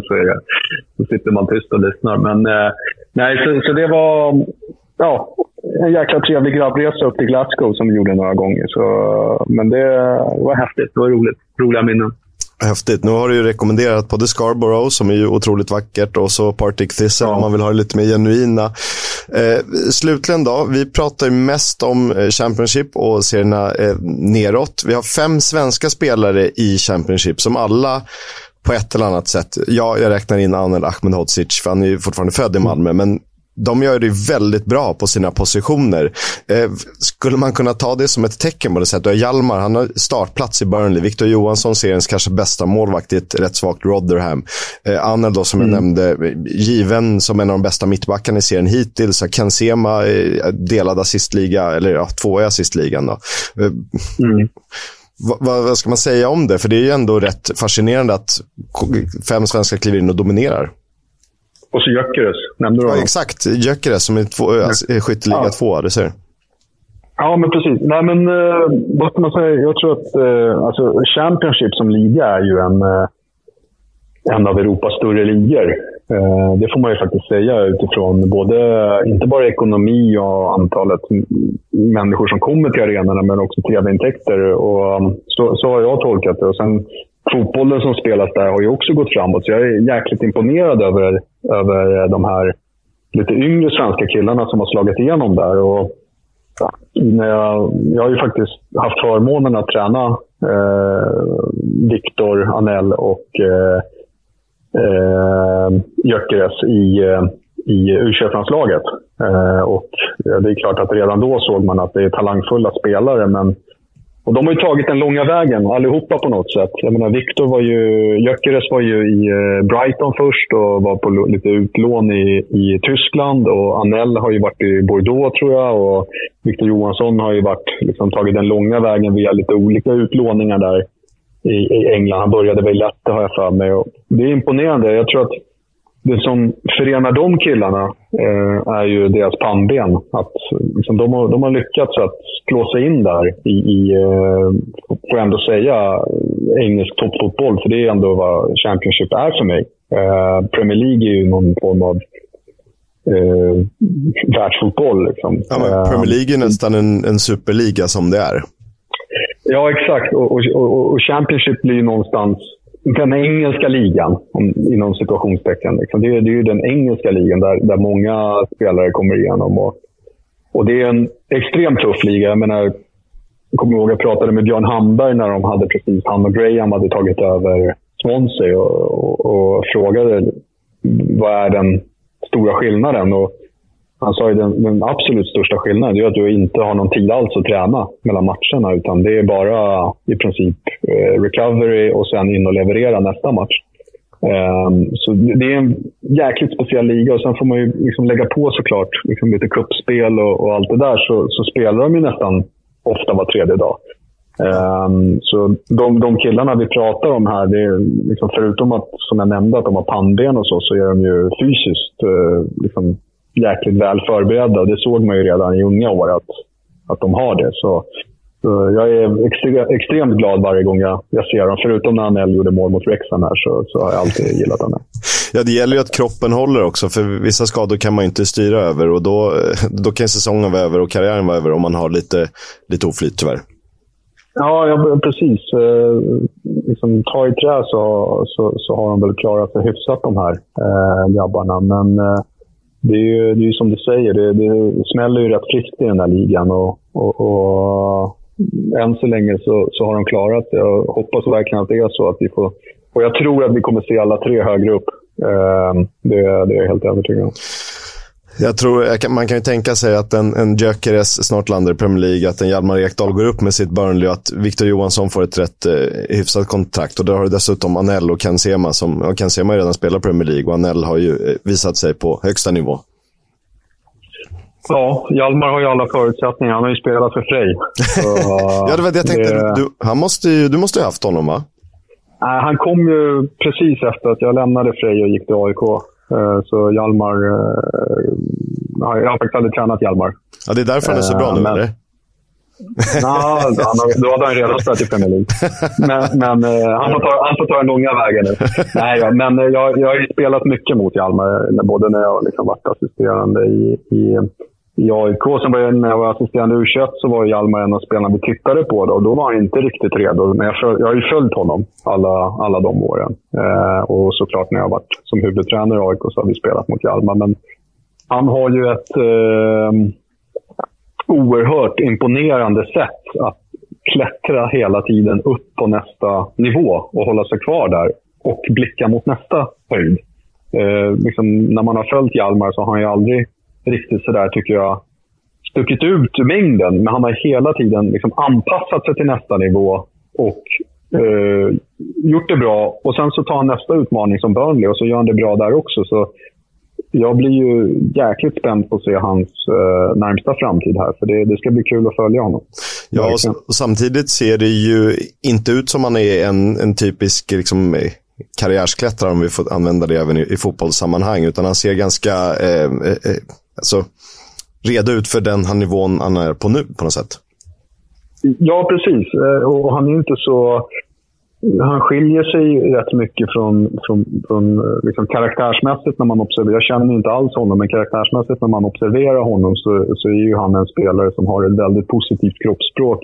så sitter man tyst och lyssnar. Men nej, så det var... Ja, en jäkla trevlig grabbresa upp till Glasgow som vi gjorde några gånger. Så, men det var häftigt, det var roligt. Roliga minnen. Häftigt. Nu har du ju rekommenderat både Scarborough, som är ju otroligt vackert, och så Partick Thistle, om man vill ha det lite mer genuina. Slutligen då, vi pratar ju mest om Championship och serierna neråt. Vi har 5 svenska spelare i Championship som alla... på ett eller annat sätt. Jag räknar in Anel Ahmedhodzic, för han är ju fortfarande född i Malmö, men de gör det väldigt bra på sina positioner. Skulle man kunna ta det som ett tecken på det sättet? Och Hjalmar, han har startplats i Burnley. Victor Johansson, seriens kanske bästa målvakt i ett rätt svagt Rotherham. Anel då, som jag nämnde, given som en av de bästa mittbackarna i serien hittills. Ken Sema delad assistliga, eller 2 i assistligan då. Vad ska man säga om det? För det är ju ändå rätt fascinerande att 5 svenskar kliver in och dominerar. Och så Gyökeres, nämnde du honom? Ja, exakt. Gyökeres som är 2, skytteliga 2, det ser. Ja, men precis. Nej, men vad ska man säga? Jag tror att alltså Championship som liga är ju en av Europas större ligor. Det får man ju faktiskt säga utifrån både, inte bara ekonomi och antalet människor som kommer till arenorna, men också tv-intäkter. Och så har jag tolkat det. Och sen fotbollen som spelas där har ju också gått framåt. Så jag är jäkligt imponerad över de här lite yngre svenska killarna som har slagit igenom där. Och jag har ju faktiskt haft förmånen att träna Viktor Anell och Gyökeres i U21-landslaget. Och det är klart att redan då såg man att det är talangfulla spelare, men och de har ju tagit den långa vägen allihopa på något sätt. Jag menar, Viktor var ju, Gyökeres var ju i Brighton först och var på lite utlån i Tyskland, och Anell har ju varit i Bordeaux tror jag, och Viktor Johansson har ju varit, liksom, tagit den långa vägen via lite olika utlåningar där i England. Han började väl lätt, har jag för mig. Och det är imponerande. Jag tror att det som förenar de killarna är ju deras pannben. Att, liksom, de har lyckats att slå sig in där i får jag ändå säga, engelsk toppfotboll. För det är ändå vad Championship är för mig. Premier League är ju någon form av världsfotboll. Liksom. Ja, men Premier League är nästan en superliga som det är. Ja, exakt. Och Championship blir ju någonstans den engelska ligan, inom situationstecken. Liksom. Det är ju den engelska ligan där många spelare kommer igenom. Och det är en extremt tuff liga. Jag kommer ihåg att jag pratade med Björn Hamberg när de hade precis, han och Graham hade tagit över Swansea, och frågade vad är den stora skillnaden. Och han sa ju den absolut största skillnaden är att du inte har någon tid alls att träna mellan matcherna, utan det är bara i princip recovery och sen in och leverera nästa match. Så det är en jäkligt speciell liga, och sen får man ju liksom lägga på såklart liksom lite kuppspel och allt det där, så spelar de ju nästan ofta var tredje dag. Så de killarna vi pratar om här, det är liksom, förutom att, som jag nämnde, att de har pannben och så är de ju fysiskt liksom jäkligt väl förberedda. Det såg man ju redan i unga år att de har det. Så jag är extremt glad varje gång jag ser dem. Förutom när Anel gjorde mål mot Wrexham här så har jag alltid gillat Anel. Ja, det gäller ju att kroppen håller också. För vissa skador kan man inte styra över. Och då kan säsongen vara över och karriären vara över om man har lite oflyt tyvärr. Ja, precis. Liksom, ta i trä så har de väl klarat sig hyfsat, de här grabbarna. Men det är ju som du säger, det smäller ju rätt friskt i den här ligan, och än så länge så har de klarat det. Jag hoppas verkligen att det är så att vi får, och jag tror att vi kommer se alla tre högre upp. Det är jag helt övertygad om. Jag tror, man kan ju tänka sig att en Gyökeres snart landar i Premier League, att en Hjalmar Ekdal går upp med sitt Burnley och att Victor Johansson får ett rätt hyfsat kontrakt. Och där har du dessutom Anel och Kansema, som Kansema redan spelar Premier League, och Anel har ju visat sig på högsta nivå. Ja, Hjalmar har ju alla förutsättningar. Han har ju spelat för Frej. Ja, det var det jag tänkte. Du måste ju ha haft honom, va? Nej, han kom ju precis efter att jag lämnade Frej och gick till AIK. Så Hjalmar, jag har faktiskt aldrig tränat Hjalmar. Ja, det är därför han är så bra nu, eller? Nej, då hade han redan spelat i Premier League. Men han får ta den långa vägen nu. Nej, ja, men jag har ju spelat mycket mot Hjalmar, både när jag liksom varit assisterande i AIK. Sen när jag var assisterande U21 så var Hjalmar en av spelarna vi tittade på. Då var han inte riktigt redo. Men jag har ju följt honom alla de åren. Och såklart när jag varit som huvudtränare i AIK så har vi spelat mot Hjalmar. Men han har ju ett oerhört imponerande sätt att klättra hela tiden upp på nästa nivå och hålla sig kvar där och blicka mot nästa höjd. Liksom, när man har följt Hjalmar så har han ju aldrig riktigt sådär, tycker jag, stuckit ut mängden, men han har hela tiden liksom anpassat sig till nästa nivå och gjort det bra, och sen så tar han nästa utmaning som Burnley och så gör han det bra där också. Så jag blir ju jäkligt spänd på att se hans närmsta framtid här, för det ska bli kul att följa honom. Ja, och samtidigt ser det ju inte ut som han är en typisk liksom karriärsklättrare, om vi får använda det även i fotbollssammanhang, utan han ser ganska alltså, reda ut för den här nivån han är på nu på något sätt. Ja, precis. Och han är inte så... Han skiljer sig rätt mycket från liksom karaktärsmässigt när man observerar. Jag känner inte alls honom, men karaktärsmässigt när man observerar honom så är ju han en spelare som har ett väldigt positivt kroppsspråk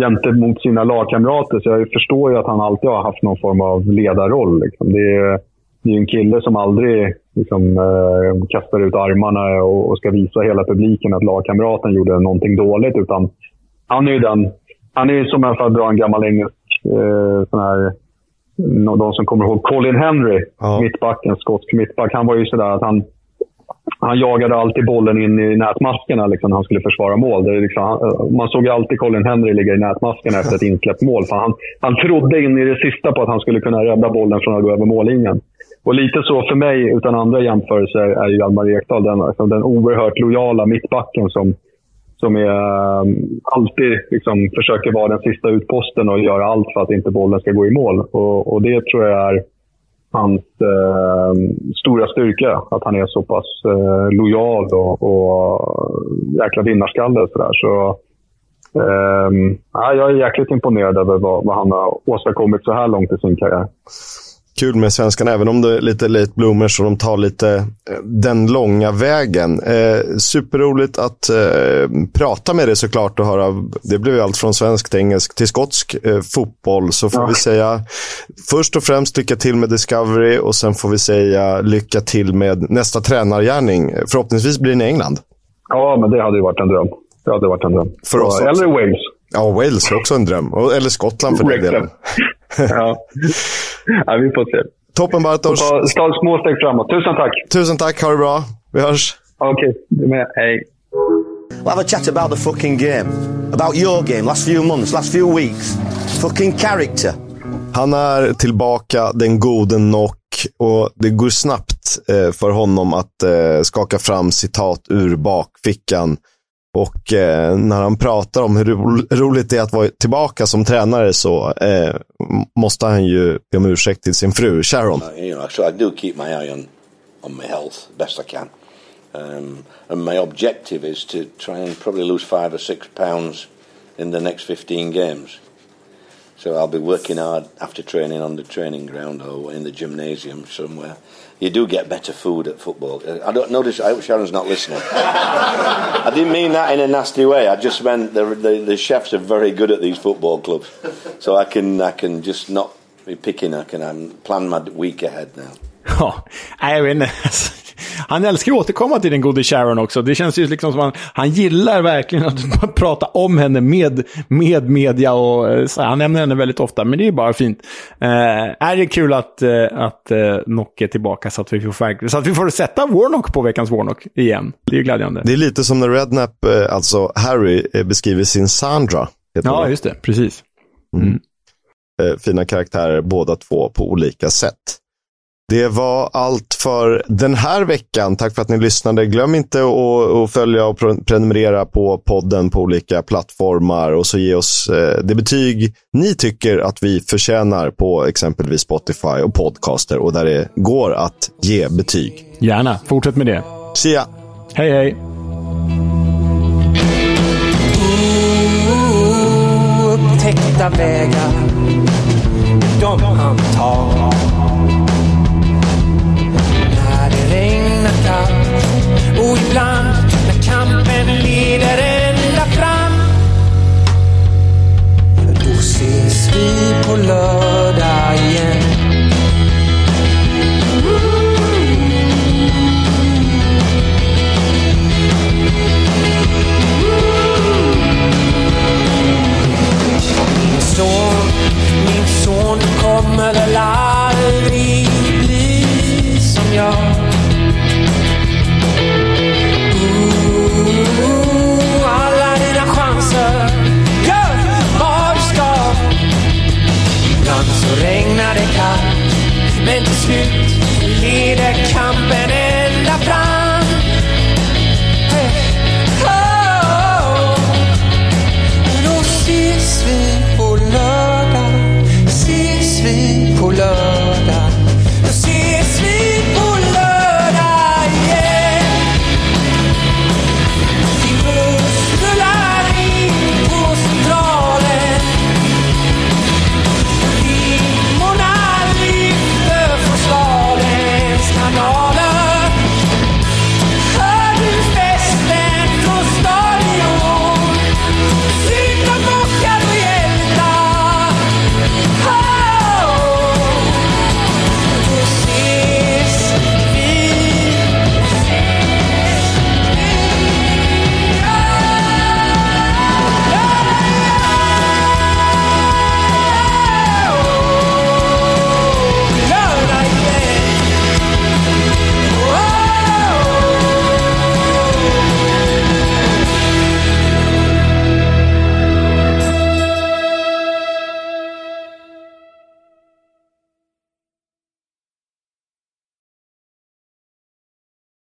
gentemot sina lagkamrater. Så jag förstår ju att han alltid har haft någon form av ledarroll. Liksom. Det är en kille som aldrig liksom, kastar ut armarna och ska visa hela publiken att lagkamraten gjorde någonting dåligt. Utan han är som en, för att dra en gammal engelsk sån här, de som kommer ihåg Colin Henry, mittbacken, skotsk mittback. Han var ju sådär att han jagade alltid bollen in i nätmaskerna liksom, när han skulle försvara mål. Det är liksom, man såg alltid Colin Henry ligga i nätmaskerna efter ett insläppt mål. Han trodde in i det sista på att han skulle kunna rädda bollen från att gå över mållinjen. Och lite så för mig, utan andra jämförelser, är ju Hjalmar Ekdal den oerhört lojala mittbacken som är, alltid liksom, försöker vara den sista utposten och göra allt för att inte bollen ska gå i mål. Och det tror jag är hans stora styrka, att han är så pass lojal och jäkla vinnarskalle och sådär. Så jag är jäkligt imponerad över vad han har åstadkommit så här långt i sin karriär. Kul med svenskarna, även om det är lite late bloomers och de tar lite den långa vägen. Superroligt att prata med dig såklart och höra. Det blev allt från svensk till engelsk till skotsk fotboll. Så får vi säga först och främst lycka till med Discovery, och sen får vi säga lycka till med nästa tränargärning. Förhoppningsvis blir det i England. Ja, men det hade ju varit en dröm. För oss också. Eller Wales. Ja, Wales är också en dröm. Eller Skottland för den delen. Ja, vi får se. Toppen, Bartosz. Ta små steg framåt. Tusen tack, ha det bra. Vi hörs. Okej, du med. Hej. We'll have a chat about the fucking game. About your game, last few months, last few weeks. Fucking character. Han är tillbaka, den gode Nock. Och det går snabbt för honom att skaka fram citat ur bakfickan. Och när han pratar om hur roligt det är att vara tillbaka som tränare, så måste han ju be om ursäkt till sin fru Sharon. You know, so I do keep my eye on my health best I can. And my objective is to try and probably lose 5 or 6 pounds in the next 15 games. So I'll be working hard after training on the training ground or in the gymnasium somewhere. You do get better food at football. I don't notice. I hope Sharon's not listening. I didn't mean that in a nasty way. I just meant the chefs are very good at these football clubs, so I can just not be picking. I can plan my week ahead now. Ja, jag vet inte. Han älskar att återkomma till den gode Sharon också. Det känns ju liksom som han gillar verkligen att prata om henne med media, och så han nämner henne väldigt ofta, men det är ju bara fint. Är det kul att Nock är tillbaka, så att vi får sätta Warnock på veckans Warnock igen. Det är ju glädjande. Det är lite som när Redknapp, alltså Harry, beskriver sin Sandra. Ja, just det, precis. Mm. Fina karaktärer båda två på olika sätt. Det var allt för den här veckan. Tack för att ni lyssnade. Glöm inte att följa och prenumerera på podden på olika plattformar, och så ge oss det betyg ni tycker att vi förtjänar på exempelvis Spotify och podcaster, och där det går att ge betyg. Gärna, fortsätt med det. Sia. Hej hej. Upptäckta vägar, de antar. Och ibland när kampen leder ända fram, då ses vi på lördag igen. Min son kommer väl aldrig bli som jag. Regnar det kallt, men till slut leder kampen